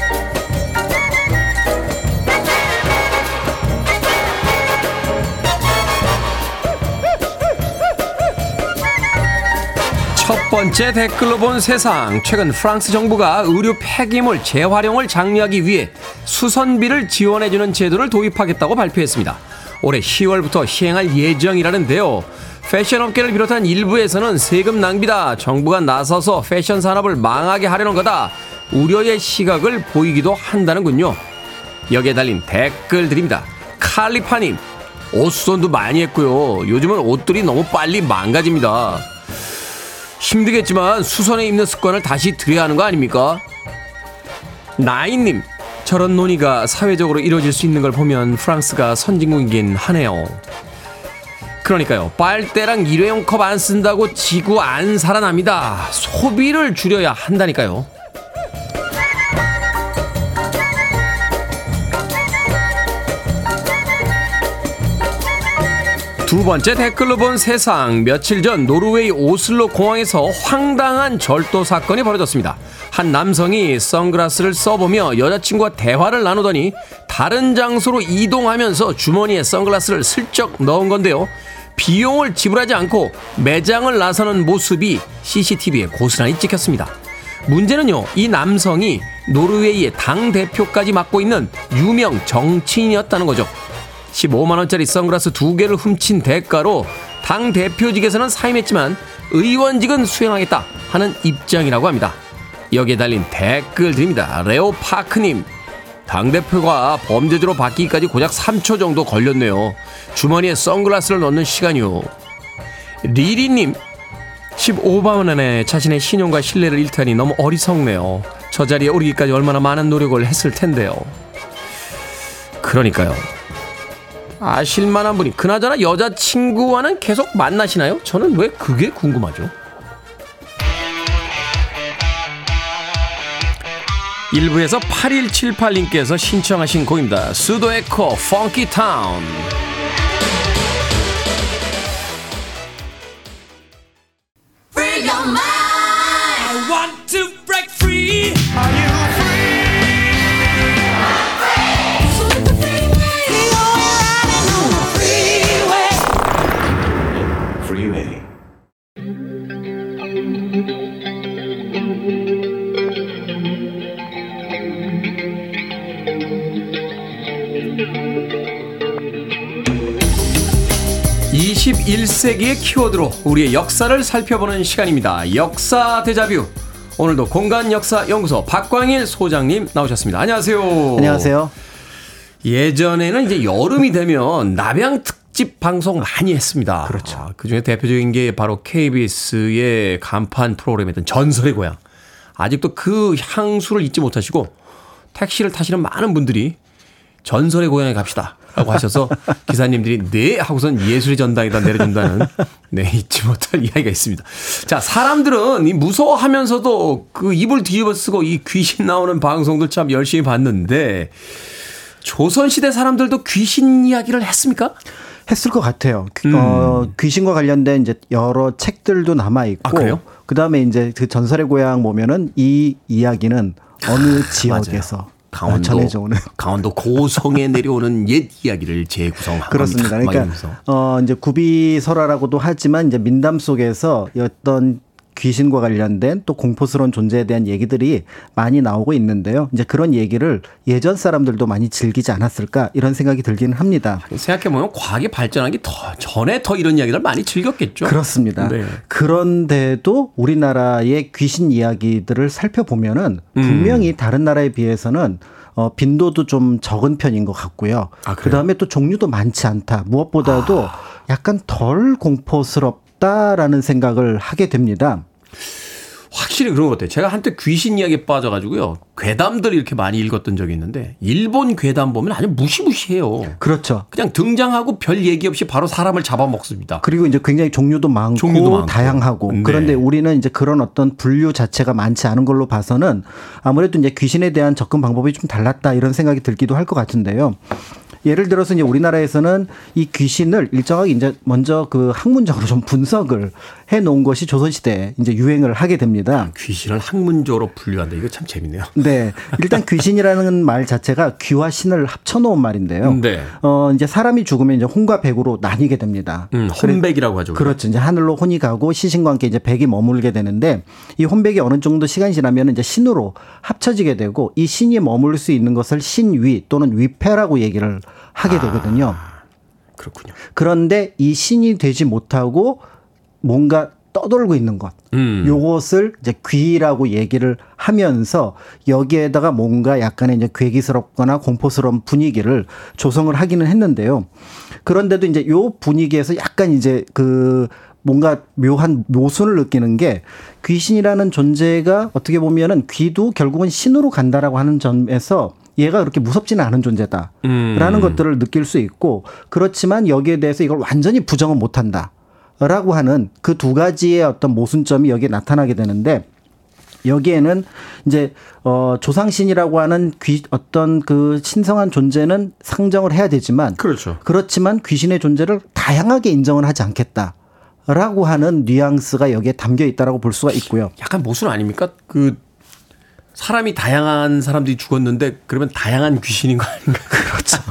첫 번째 댓글로 본 세상. 최근 프랑스 정부가 의류 폐기물 재활용을 장려하기 위해 수선비를 지원해주는 제도를 도입하겠다고 발표했습니다. 올해 10월부터 시행할 예정이라는데요. 패션업계를 비롯한 일부에서는 세금 낭비다. 정부가 나서서 패션 산업을 망하게 하려는 거다. 우려의 시각을 보이기도 한다는군요. 여기에 달린 댓글들입니다. 칼리파님, 옷 수선도 많이 했고요. 요즘은 옷들이 너무 빨리 망가집니다. 힘들겠지만 수선에 입는 습관을 다시 들여야 하는 거 아닙니까? 나인님, 저런 논의가 사회적으로 이루어질 수 있는 걸 보면 프랑스가 선진국이긴 하네요. 그러니까요, 빨대랑 일회용 컵 안 쓴다고 지구 안 살아납니다. 소비를 줄여야 한다니까요. 두 번째 댓글로 본 세상. 며칠 전 노르웨이 오슬로 공항에서 황당한 절도 사건이 벌어졌습니다. 한 남성이 선글라스를 써보며 여자친구와 대화를 나누더니 다른 장소로 이동하면서 주머니에 선글라스를 슬쩍 넣은 건데요. 비용을 지불하지 않고 매장을 나서는 모습이 CCTV에 고스란히 찍혔습니다. 문제는요, 이 남성이 노르웨이의 당대표까지 맡고 있는 유명 정치인이었다는 거죠. 15만원짜리 선글라스 2개를 훔친 대가로 당대표직에서는 사임했지만 의원직은 수행하겠다 하는 입장이라고 합니다. 여기에 달린 댓글 드립니다. 레오파크님, 당대표가 범죄자로 바뀌기까지 고작 3초 정도 걸렸네요. 주머니에 선글라스를 넣는 시간이요. 리리님, 15만원에 자신의 신용과 신뢰를 잃다니 너무 어리석네요. 저 자리에 오르기까지 얼마나 많은 노력을 했을 텐데요. 그러니까요. 아실만한 분이, 그나저나 여자친구와는 계속 만나시나요? 저는 왜 그게 궁금하죠. 일부에서 8178님께서 신청하신 곡입니다. 수도에코 펑키타운. 세계의 키워드로 우리의 역사를 살펴보는 시간입니다. 역사 데자뷰. 오늘도 공간역사연구소 박광일 소장님 나오셨습니다. 안녕하세요. 안녕하세요. 예전에는 이제 여름이 되면 남양 특집 방송 많이 했습니다. 그렇죠. 그중에 대표적인 게 바로 KBS의 간판 프로그램이던 전설의 고향. 아직도 그 향수를 잊지 못하시고 택시를 타시는 많은 분들이 전설의 고향에 갑시다 라고 하셔서 기사님들이 네 하고선 예술의 전당에다 내려준다는, 네, 잊지 못할 이야기가 있습니다. 자, 사람들은 이 무서워하면서도 그 입을 뒤집어 쓰고 이 귀신 나오는 방송들 참 열심히 봤는데, 조선시대 사람들도 귀신 이야기를 했습니까? 했을 것 같아요. 귀신과 관련된 이제 여러 책들도 남아있고. 아, 그래요? 그다음에 이제 그 전설의 고향 보면은 이 이야기는 어느 지역에서. 맞아요. 강원도 고성에 내려오는 옛 이야기를 재구성합니다. 그렇습니다. 그러니까 이제 구비설화라고도 하지만 이제 민담 속에서 어떤 귀신과 관련된 또 공포스러운 존재에 대한 얘기들이 많이 나오고 있는데요. 이제 그런 얘기를 예전 사람들도 많이 즐기지 않았을까 이런 생각이 들기는 합니다. 생각해보면 과학이 발전하기 전에 더 이런 이야기를 많이 즐겼겠죠. 그렇습니다. 네. 그런데도 우리나라의 귀신 이야기들을 살펴보면은 분명히 다른 나라에 비해서는 빈도도 좀 적은 편인 것 같고요. 아, 그다음에 또 종류도 많지 않다. 무엇보다도 약간 덜 공포스럽다라는 생각을 하게 됩니다. 확실히 그런 것 같아요. 제가 한때 귀신 이야기에 빠져가지고요, 괴담들 이렇게 많이 읽었던 적이 있는데, 일본 괴담 보면 아주 무시무시해요. 그렇죠. 그냥 등장하고 별 얘기 없이 바로 사람을 잡아먹습니다. 그리고 이제 굉장히 종류도 많고. 다양하고. 네. 그런데 우리는 이제 그런 어떤 분류 자체가 많지 않은 걸로 봐서는 아무래도 이제 귀신에 대한 접근 방법이 좀 달랐다 이런 생각이 들기도 할 것 같은데요. 예를 들어서 이제 우리나라에서는 이 귀신을 일정하게 이제 먼저 그 학문적으로 좀 분석을 해 놓은 것이 조선시대에 이제 유행을 하게 됩니다. 귀신을 학문적으로 분류한다. 이거 참 재밌네요. 네. 일단 귀신이라는 말 자체가 귀와 신을 합쳐놓은 말인데요. 네. 이제 사람이 죽으면 이제 혼과 백으로 나뉘게 됩니다. 혼백이라고 하죠. 그렇죠. 이제 하늘로 혼이 가고 시신과 함께 이제 백이 머물게 되는데, 이 혼백이 어느 정도 시간이 지나면 이제 신으로 합쳐지게 되고, 이 신이 머물 수 있는 것을 신위 또는 위패라고 얘기를 하게 되거든요. 그렇군요. 그런데 이 신이 되지 못하고 뭔가 떠돌고 있는 것, 요것을 이제 귀라고 얘기를 하면서 여기에다가 뭔가 약간의 이제 괴기스럽거나 공포스러운 분위기를 조성을 하기는 했는데요. 그런데도 이제 요 분위기에서 약간 이제 그 뭔가 묘한 모순을 느끼는 게 귀신이라는 존재가 어떻게 보면은 귀도 결국은 신으로 간다라고 하는 점에서 얘가 그렇게 무섭지는 않은 존재다라는 것들을 느낄 수 있고, 그렇지만 여기에 대해서 이걸 완전히 부정은 못한다라고 하는 그 두 가지의 어떤 모순점이 여기에 나타나게 되는데, 여기에는 이제 조상신이라고 하는 어떤 그 신성한 존재는 상정을 해야 되지만, 그렇죠. 그렇지만 귀신의 존재를 다양하게 인정을 하지 않겠다라고 하는 뉘앙스가 여기에 담겨 있다라고 볼 수가 있고요. 약간 모순 아닙니까? 그 사람이 다양한 사람들이 죽었는데 그러면 다양한 귀신인 거 아닌가? 그렇죠.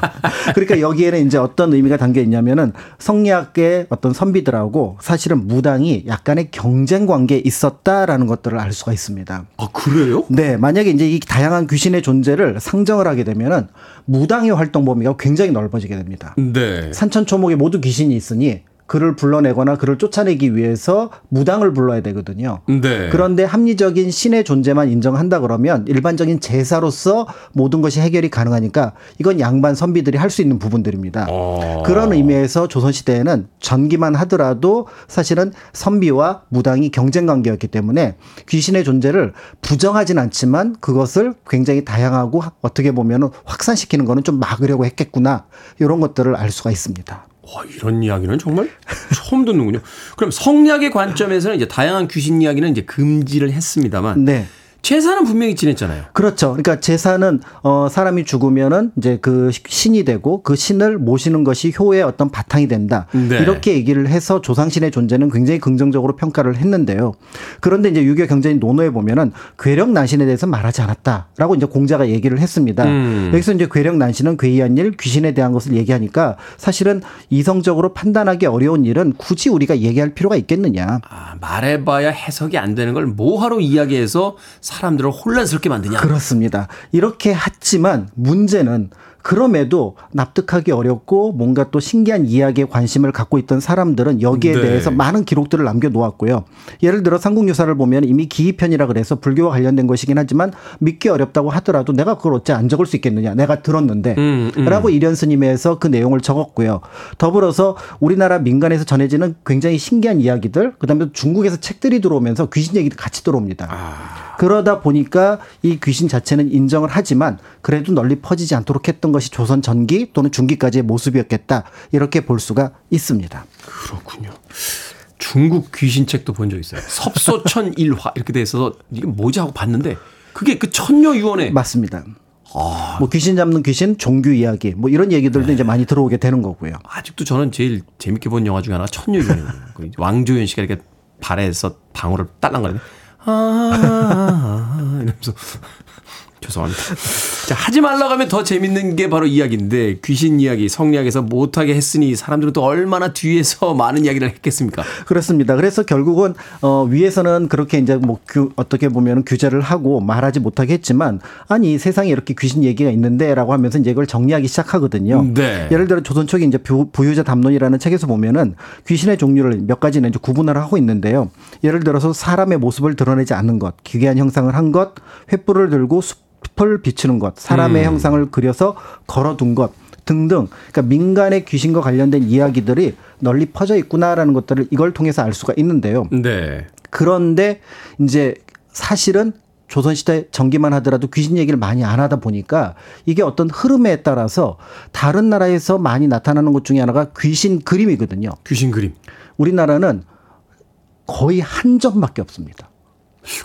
그러니까 여기에는 이제 어떤 의미가 담겨 있냐면은 성리학의 어떤 선비들하고 사실은 무당이 약간의 경쟁 관계에 있었다라는 것들을 알 수가 있습니다. 아, 그래요? 네. 만약에 이제 이 다양한 귀신의 존재를 상정을 하게 되면은 무당의 활동 범위가 굉장히 넓어지게 됩니다. 네. 산천초목에 모두 귀신이 있으니 그를 불러내거나 그를 쫓아내기 위해서 무당을 불러야 되거든요. 네. 그런데 합리적인 신의 존재만 인정한다 그러면 일반적인 제사로서 모든 것이 해결이 가능하니까 이건 양반 선비들이 할 수 있는 부분들입니다. 오. 그런 의미에서 조선시대에는 전기만 하더라도 사실은 선비와 무당이 경쟁관계였기 때문에 귀신의 존재를 부정하진 않지만 그것을 굉장히 다양하고 어떻게 보면 확산시키는 거는 좀 막으려고 했겠구나, 이런 것들을 알 수가 있습니다. 와, 이런 이야기는 정말 처음 듣는군요. 그럼 성리학의 관점에서는 이제 다양한 귀신 이야기는 이제 금지를 했습니다만, 네. 제사는 분명히 지냈잖아요. 그렇죠. 그러니까 제사는 사람이 죽으면은 이제 그 신이 되고 그 신을 모시는 것이 효의 어떤 바탕이 된다. 네. 이렇게 얘기를 해서 조상신의 존재는 굉장히 긍정적으로 평가를 했는데요. 그런데 이제 유교 경전인 논어에 보면은 괴력 난신에 대해서 말하지 않았다라고 이제 공자가 얘기를 했습니다. 여기서 이제 괴력 난신은 괴이한 일, 귀신에 대한 것을 얘기하니까 사실은 이성적으로 판단하기 어려운 일은 굳이 우리가 얘기할 필요가 있겠느냐. 아, 말해봐야 해석이 안 되는 걸 뭐하러 이야기해서 사람들을 혼란스럽게 만드냐. 그렇습니다. 이렇게 했지만 문제는 그럼에도 납득하기 어렵고 뭔가 또 신기한 이야기에 관심을 갖고 있던 사람들은 여기에 네. 대해서 많은 기록들을 남겨놓았고요. 예를 들어 삼국유사를 보면 이미 기이편이라 그래서 불교와 관련된 것이긴 하지만 믿기 어렵다고 하더라도 내가 그걸 어째 안 적을 수 있겠느냐, 내가 들었는데 라고 일현 스님에서 그 내용을 적었고요. 더불어서 우리나라 민간에서 전해지는 굉장히 신기한 이야기들, 그다음에 중국에서 책들이 들어오면서 귀신 얘기도 같이 들어옵니다. 아. 그러다 보니까 이 귀신 자체는 인정을 하지만 그래도 널리 퍼지지 않도록 했던 것이 조선 전기 또는 중기까지의 모습이었겠다, 이렇게 볼 수가 있습니다. 그렇군요. 중국 귀신책도 본 적 있어요. 섭소천일화 이렇게 돼 있어서 이게 뭐지 하고 봤는데 그게 그 천녀유원의 맞습니다. 아. 뭐 귀신 잡는 귀신, 종교 이야기 뭐 이런 얘기들도 네. 이제 많이 들어오게 되는 거고요. 아직도 저는 제일 재밌게 본 영화 중에 하나 천녀유원이에요. 왕조연 씨가 이렇게 발에서 방울을 딸랑거리는 이러면서 죄송합니다. 자, 하지 말라고 하면 더 재밌는 게 바로 이야기인데 귀신 이야기 성리학에서 못하게 했으니 사람들은 또 얼마나 뒤에서 많은 이야기를 했겠습니까? 그렇습니다. 그래서 결국은 위에서는 그렇게 이제 뭐 어떻게 보면 규제를 하고 말하지 못하게 했지만, 아니 세상에 이렇게 귀신 얘기가 있는데라고 하면서 이제 이걸 정리하기 시작하거든요. 네. 예를 들어 조선 초기 이제 부유자 담론이라는 책에서 보면은 귀신의 종류를 몇 가지는 이제 구분을 하고 있는데요. 예를 들어서 사람의 모습을 드러내지 않는 것, 기괴한 형상을 한 것, 횃불을 들고 숲을 비추는 것, 사람의 형상을 그려서 걸어둔 것 등등, 그러니까 민간의 귀신과 관련된 이야기들이 널리 퍼져 있구나라는 것들을 이걸 통해서 알 수가 있는데요. 네. 그런데 이제 사실은 조선시대 전기만 하더라도 귀신 얘기를 많이 안 하다 보니까 이게 어떤 흐름에 따라서 다른 나라에서 많이 나타나는 것 중에 하나가 귀신 그림이거든요. 귀신 그림. 우리나라는 거의 한 점밖에 없습니다.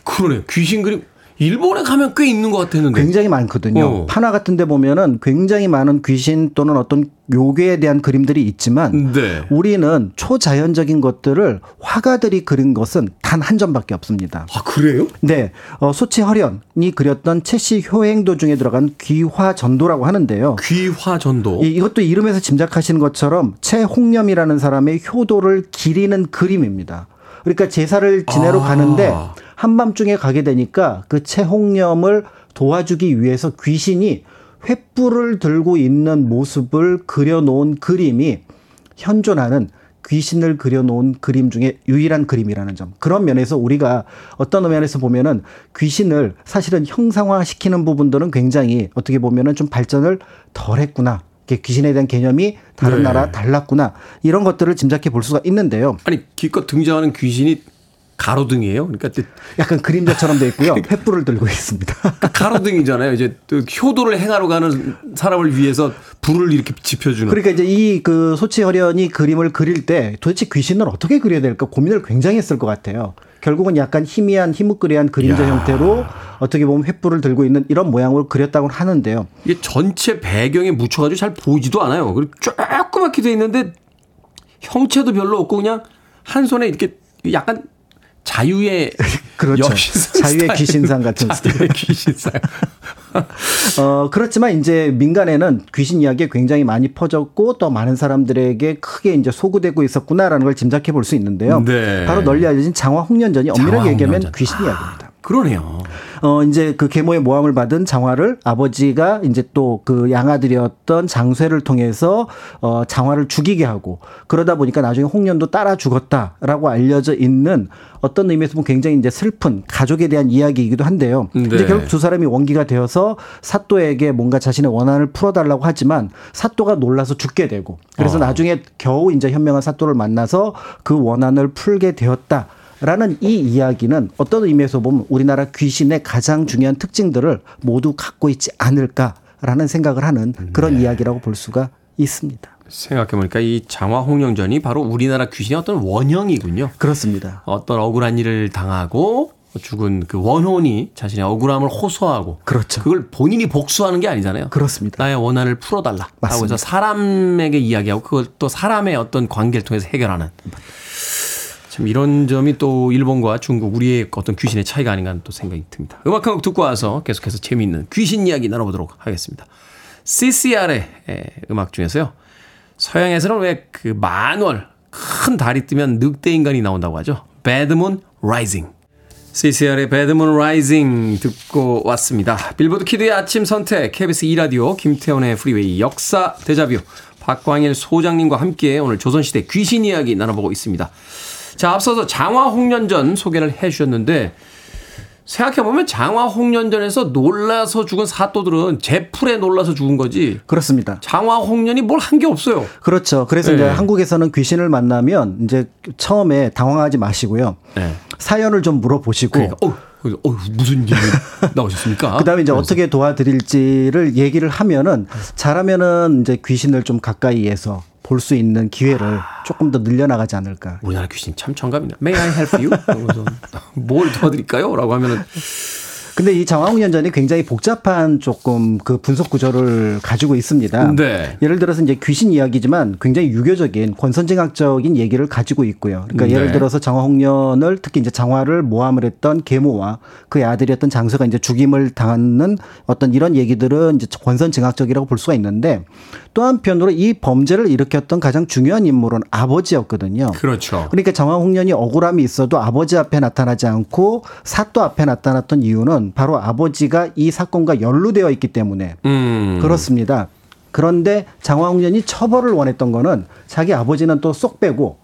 그러네요. 귀신 그림. 일본에 가면 꽤 있는 것 같았는데. 굉장히 많거든요. 판화 같은 데 보면은 굉장히 많은 귀신 또는 어떤 요괴에 대한 그림들이 있지만 네. 우리는 초자연적인 것들을 화가들이 그린 것은 단 한 점밖에 없습니다. 아, 그래요? 네. 소치 허련이 그렸던 채씨 효행도 중에 들어간 귀화전도라고 하는데요. 귀화전도. 이것도 이름에서 짐작하시는 것처럼 채홍렴이라는 사람의 효도를 기리는 그림입니다. 그러니까 제사를 지내러 가는데 한밤중에 가게 되니까 그 채홍염을 도와주기 위해서 귀신이 횃불을 들고 있는 모습을 그려놓은 그림이 현존하는 귀신을 그려놓은 그림 중에 유일한 그림이라는 점. 그런 면에서 우리가 어떤 면에서 보면은 귀신을 사실은 형상화시키는 부분들은 굉장히 어떻게 보면은 좀 발전을 덜 했구나. 귀신에 대한 개념이 다른 나라 달랐구나 이런 것들을 짐작해 볼 수가 있는데요. 아니 기껏 등장하는 귀신이 가로등이에요. 그러니까 약간 그림자처럼 되어 있고요. 횃불을 들고 있습니다. 가로등이잖아요. 이제 또 효도를 행하러 가는 사람을 위해서 불을 이렇게 지펴주는. 그러니까 이제 이 그 소치허련이 그림을 그릴 때 도대체 귀신을 어떻게 그려야 될까 고민을 굉장히 했을 것 같아요. 결국은 약간 희미한 희뭇거리한 그림자 형태로 어떻게 보면 횃불을 들고 있는 이런 모양으로 그렸다고 하는데요. 이게 전체 배경에 묻혀가지고 잘 보이지도 않아요. 그리고 조그맣게 돼 있는데 형체도 별로 없고 그냥 한 손에 이렇게 약간 자유의 그렇죠. 자유의 귀신상 같은 자유의 귀신상. 그렇지만 이제 민간에는 귀신 이야기가 굉장히 많이 퍼졌고 또 많은 사람들에게 크게 이제 소구되고 있었구나라는 걸 짐작해 볼 수 있는데요. 네. 바로 널리 알려진 장화홍련전이 엄밀하게 얘기하면 귀신 이야기입니다. 그러네요. 이제 그 계모의 모함을 받은 장화를 아버지가 이제 또 그 양아들이었던 장쇠를 통해서 장화를 죽이게 하고 그러다 보니까 나중에 홍련도 따라 죽었다라고 알려져 있는 어떤 의미에서 보면 굉장히 이제 슬픈 가족에 대한 이야기이기도 한데요. 네. 이제 결국 두 사람이 원기가 되어서 사또에게 뭔가 자신의 원한을 풀어달라고 하지만 사또가 놀라서 죽게 되고 그래서 나중에 겨우 이제 현명한 사또를 만나서 그 원한을 풀게 되었다. 라는 이 이야기는 어떤 의미에서 보면 우리나라 귀신의 가장 중요한 특징들을 모두 갖고 있지 않을까라는 생각을 하는 그런 이야기라고 볼 수가 있습니다. 생각해보니까 이 장화홍련전이 바로 우리나라 귀신의 어떤 원형이군요. 그렇습니다. 어떤 억울한 일을 당하고 죽은 그 원혼이 자신의 억울함을 호소하고 그렇죠. 그걸 본인이 복수하는 게 아니잖아요. 그렇습니다. 나의 원한을 풀어달라. 맞습니다. 하고 해서 사람에게 이야기하고 그걸 또 사람의 어떤 관계를 통해서 해결하는. 참 이런 점이 또 일본과 중국 우리의 어떤 귀신의 차이가 아닌가 하는 또 생각이 듭니다. 음악 한 곡 듣고 와서 계속해서 재미있는 귀신 이야기 나눠보도록 하겠습니다. CCR의 음악 중에서요. 서양에서는 왜 그 만월 큰 달이 뜨면 늑대 인간이 나온다고 하죠. Bad Moon Rising. CCR의 Bad Moon Rising 듣고 왔습니다. 빌보드 키드의 아침 선택 KBS 2 라디오 김태훈의 프리웨이 역사 데자뷰 박광일 소장님과 함께 오늘 조선시대 귀신 이야기 나눠보고 있습니다. 자, 앞서서 장화홍련전 소개를 해 주셨는데 생각해보면 장화홍련전에서 놀라서 죽은 사또들은 제풀에 놀라서 죽은 거지. 그렇습니다. 장화홍련이 뭘 한 게 없어요. 그렇죠. 그래서 이제 한국에서는 귀신을 만나면 이제 처음에 당황하지 마시고요. 사연을 좀 물어보시고. 그러니까. 무슨 일이 나오셨습니까? 그다음에 이제 그래서. 어떻게 도와드릴지를 얘기를 하면은 잘하면은 이제 귀신을 좀 가까이에서 볼 수 있는 기회를 조금 더 늘려나가지 않을까. 우리나라 귀신 참 정감이다. May I help you? 뭘 도와드릴까요? 라고 하면은. 근데 이 장화홍련전이 굉장히 복잡한 조금 그 분석 구조를 가지고 있습니다. 네. 예를 들어서 이제 귀신 이야기지만 굉장히 유교적인 권선징악적인 얘기를 가지고 있고요. 그러니까 예를 들어서 장화홍련을 특히 이제 장화를 모함을 했던 계모와 그의 아들이었던 장쇠가 이제 죽임을 당하는 어떤 이런 얘기들은 이제 권선징악적이라고 볼 수가 있는데 또 한편으로 이 범죄를 일으켰던 가장 중요한 인물은 아버지였거든요. 그렇죠. 그러니까 장화홍련이 억울함이 있어도 아버지 앞에 나타나지 않고 사또 앞에 나타났던 이유는 바로 아버지가 이 사건과 연루되어 있기 때문에 그렇습니다. 그런데 장화홍련이 처벌을 원했던 거는 자기 아버지는 또 쏙 빼고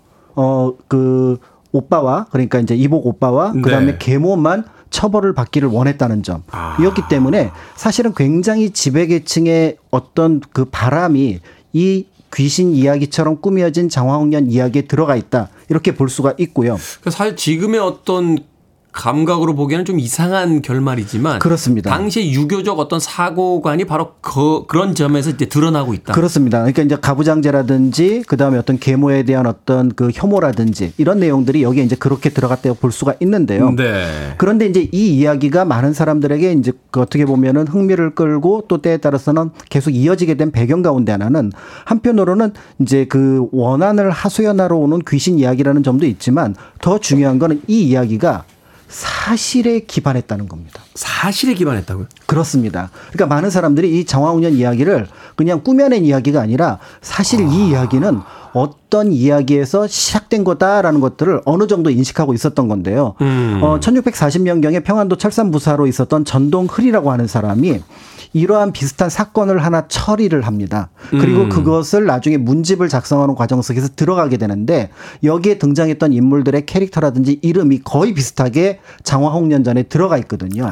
그 오빠와 그러니까 이제 이복 오빠와 그다음에 계모만 처벌을 받기를 원했다는 점이었기 때문에 사실은 굉장히 지배계층의 어떤 그 바람이 이 귀신 이야기처럼 꾸며진 장화홍련 이야기에 들어가 있다 이렇게 볼 수가 있고요. 사실 지금의 어떤 감각으로 보기에는 좀 이상한 결말이지만 그렇습니다. 당시 유교적 어떤 사고관이 바로 그런 점에서 이제 드러나고 있다. 그렇습니다. 그러니까 이제 가부장제라든지 그다음에 어떤 계모에 대한 어떤 그 혐오라든지 이런 내용들이 여기에 이제 그렇게 들어갔다고 볼 수가 있는데요. 네. 그런데 이제 이 이야기가 많은 사람들에게 이제 어떻게 보면은 흥미를 끌고 또 때에 따라서는 계속 이어지게 된 배경 가운데 하나는 한편으로는 이제 그 원한을 하소연하러 오는 귀신 이야기라는 점도 있지만 더 중요한 거는 이 이야기가 사실에 기반했다는 겁니다. 사실에 기반했다고요? 그렇습니다. 그러니까 많은 사람들이 이 장화홍련 이야기를 그냥 꾸며낸 이야기가 아니라 사실 이 이야기는 어떤 이야기에서 시작된 거다라는 것들을 어느 정도 인식하고 있었던 건데요. 1640년경에 평안도 철산부사로 있었던 전동흘이라고 하는 사람이 이러한 비슷한 사건을 하나 처리를 합니다. 그리고 그것을 나중에 문집을 작성하는 과정 속에서 들어가게 되는데 여기에 등장했던 인물들의 캐릭터라든지 이름이 거의 비슷하게 장화홍련전에 들어가 있거든요.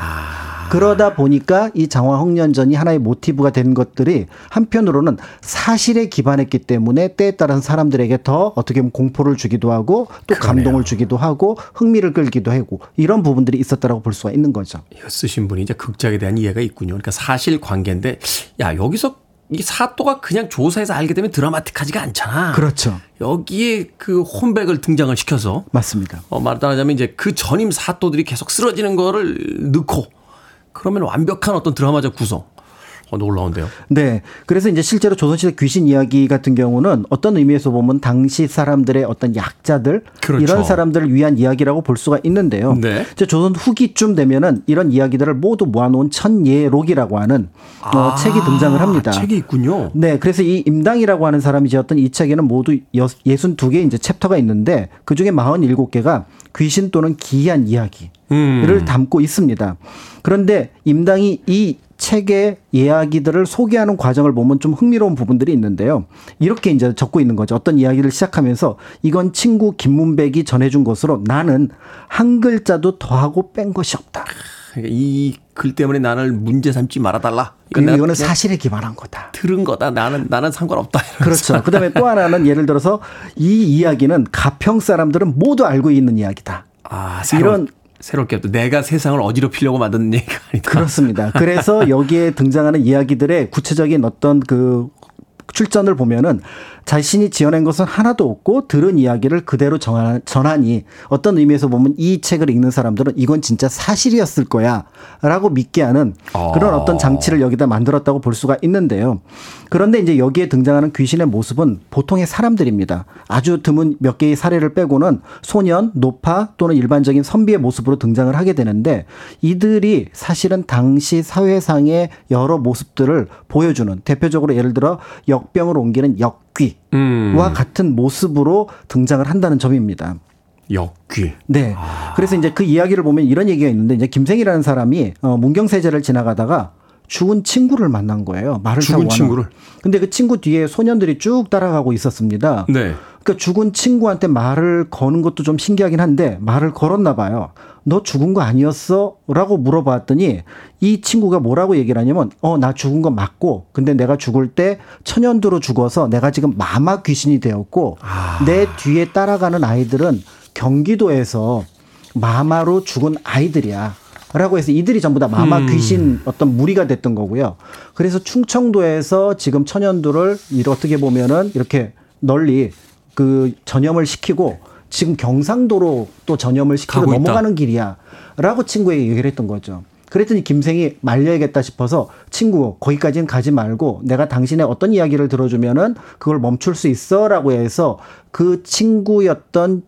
그러다 보니까 이 장화홍련전이 하나의 모티브가 된 것들이 한편으로는 사실에 기반했기 때문에 때에 따라서 사람들에게 더 어떻게 보면 공포를 주기도 하고 또 그러네요. 감동을 주기도 하고 흥미를 끌기도 하고 이런 부분들이 있었다라고 볼 수가 있는 거죠. 이거 쓰신 분이 이제 극작에 대한 이해가 있군요. 그러니까 사실 관계인데 야 여기서 이 사또가 그냥 조사해서 알게 되면 드라마틱하지가 않잖아. 그렇죠. 여기에 그 혼백을 등장을 시켜서. 맞습니다. 말하자면 이제 그 전임 사또들이 계속 쓰러지는 거를 넣고 그러면 완벽한 어떤 드라마적 구성. 놀라운데요. 네. 그래서 이제 실제로 조선시대 귀신 이야기 같은 경우는 어떤 의미에서 보면 당시 사람들의 어떤 약자들 그렇죠. 이런 사람들을 위한 이야기라고 볼 수가 있는데요. 네. 이제 조선 후기쯤 되면은 이런 이야기들을 모두 모아놓은 천예록이라고 하는 책이 등장을 합니다. 책이 있군요. 네. 그래서 이 임당이라고 하는 사람이 지었던 이 책에는 모두 62개의 이제 챕터가 있는데 그 중에 47개가 귀신 또는 기이한 이야기를 담고 있습니다. 그런데 임당이 이 책의 이야기들을 소개하는 과정을 보면 좀 흥미로운 부분들이 있는데요. 이렇게 이제 적고 있는 거죠. 어떤 이야기를 시작하면서 이건 친구 김문백이 전해준 것으로 나는 한 글자도 더하고 뺀 것이 없다. 이 글 때문에 나를 문제 삼지 말아달라. 이거는 사실에 기반한 거다. 들은 거다. 나는 상관없다. 이러면서. 그렇죠. 그다음에 또 하나는 예를 들어서 이 이야기는 가평 사람들은 모두 알고 있는 이야기다. 이런. 새롭게 또 내가 세상을 어지럽히려고 만든 얘기가 아니다. 그렇습니다. 그래서 여기에 등장하는 이야기들의 구체적인 어떤 그 출전을 보면은 자신이 지어낸 것은 하나도 없고 들은 이야기를 그대로 전하니 어떤 의미에서 보면 이 책을 읽는 사람들은 이건 진짜 사실이었을 거야라고 믿게 하는 그런 어떤 장치를 여기다 만들었다고 볼 수가 있는데요. 그런데 이제 여기에 등장하는 귀신의 모습은 보통의 사람들입니다. 아주 드문 몇 개의 사례를 빼고는 소년, 노파 또는 일반적인 선비의 모습으로 등장을 하게 되는데 이들이 사실은 당시 사회상의 여러 모습들을 보여주는 대표적으로 예를 들어 역병을 옮기는 역귀와 같은 모습으로 등장을 한다는 점입니다. 역귀. 네. 그래서 이제 그 이야기를 보면 이런 얘기가 있는데 이제 김생이라는 사람이 문경세제를 지나가다가 죽은 친구를 만난 거예요. 말을 타고 죽은 친구를. 근데 그 친구 뒤에 소년들이 쭉 따라가고 있었습니다. 네. 그러니까 죽은 친구한테 말을 거는 것도 좀 신기하긴 한데 말을 걸었나 봐요. 너 죽은 거 아니었어? 라고 물어봤더니 이 친구가 뭐라고 얘기를 하냐면 나 죽은 거 맞고 근데 내가 죽을 때 천연두로 죽어서 내가 지금 마마 귀신이 되었고 내 뒤에 따라가는 아이들은 경기도에서 마마로 죽은 아이들이야. 라고 해서 이들이 전부 다 마마 귀신 어떤 무리가 됐던 거고요. 그래서 충청도에서 지금 천연두를 어떻게 보면은 이렇게 널리 그 전염을 시키고 지금 경상도로 또 전염을 시키고 넘어가는 길이야 라고 친구에게 얘기를 했던 거죠. 그랬더니 김생이 말려야겠다 싶어서 친구 거기까지는 가지 말고 내가 당신의 어떤 이야기를 들어주면은 그걸 멈출 수 있어라고 해서 그 친구였던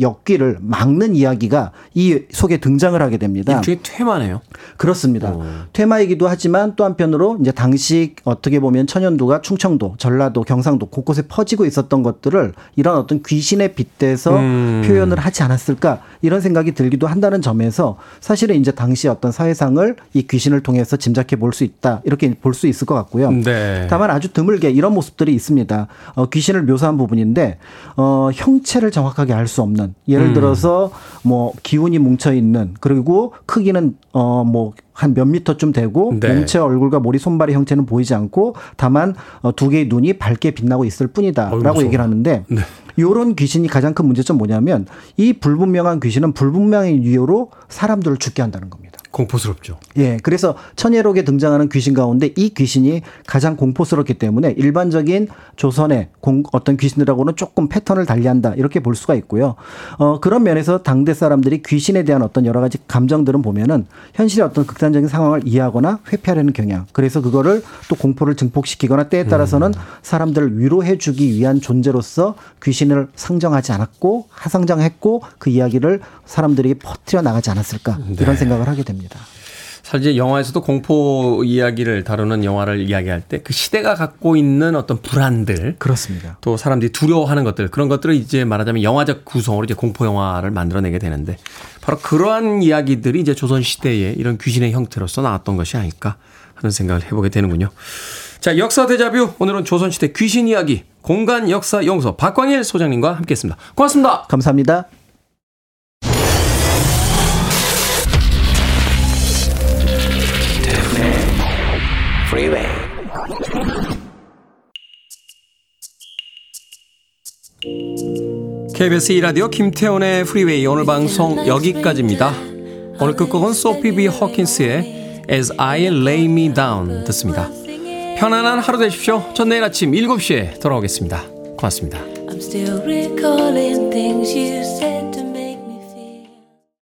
역귀를 막는 이야기가 이 속에 등장을 하게 됩니다. 이게 퇴마네요. 그렇습니다. 퇴마이기도 하지만 또 한편으로 이제 당시 어떻게 보면 천연두가 충청도, 전라도, 경상도 곳곳에 퍼지고 있었던 것들을 이런 어떤 귀신에 빗대서 표현을 하지 않았을까 이런 생각이 들기도 한다는 점에서 사실은 이제 당시 어떤 사회상을 이 귀신을 통해서 짐작해 볼 수 있다 이렇게 볼 수 있을 것 같고요. 네. 다만 아주 드물게 이런 모습들이 있습니다. 귀신을 묘사한 부분인데 형체를 정확하게 알 수 없는 예를 들어서 뭐 기운이 뭉쳐 있는 그리고 크기는 뭐 한 몇 미터쯤 되고 네. 몸체 얼굴과 머리 손발의 형체는 보이지 않고 다만 두 개의 눈이 밝게 빛나고 있을 뿐이다라고 얘기를 하는데 네. 이런 귀신이 가장 큰 문제점 뭐냐면 이 불분명한 귀신은 불분명한 이유로 사람들을 죽게 한다는 겁니다. 공포스럽죠. 예, 그래서 천예록에 등장하는 귀신 가운데 이 귀신이 가장 공포스럽기 때문에 일반적인 조선의 어떤 귀신들하고는 조금 패턴을 달리한다 이렇게 볼 수가 있고요. 그런 면에서 당대 사람들이 귀신에 대한 어떤 여러 가지 감정들은 보면은 현실의 어떤 극단적인 상황을 이해하거나 회피하려는 경향. 그래서 그거를 또 공포를 증폭시키거나 때에 따라서는 사람들을 위로해주기 위한 존재로서 귀신을 상정하지 않았고 하상정했고 그 이야기를 사람들이 퍼뜨려 나가지 않았을까 네. 이런 생각을 하게 됩니다. 사실 영화에서도 공포 이야기를 다루는 영화를 이야기할 때 그 시대가 갖고 있는 어떤 불안들, 그렇습니다. 또 사람들이 두려워하는 것들 그런 것들을 이제 말하자면 영화적 구성으로 이제 공포 영화를 만들어내게 되는데 바로 그러한 이야기들이 이제 조선 시대에 이런 귀신의 형태로서 나왔던 것이 아닐까 하는 생각을 해보게 되는군요. 자, 역사 데자뷰 오늘은 조선 시대 귀신 이야기 공간 역사 연구소 박광일 소장님과 함께했습니다. 고맙습니다. 감사합니다. KBS 2 라디오 김태훈의 프리웨이 오늘 방송 여기까지입니다. 오늘 끝곡은 소피 비 허킨스의 As I Lay Me Down 듣습니다. 편안한 하루 되십시오. 전 내일 아침 7시에 돌아오겠습니다. 고맙습니다. I'm still recalling things you said.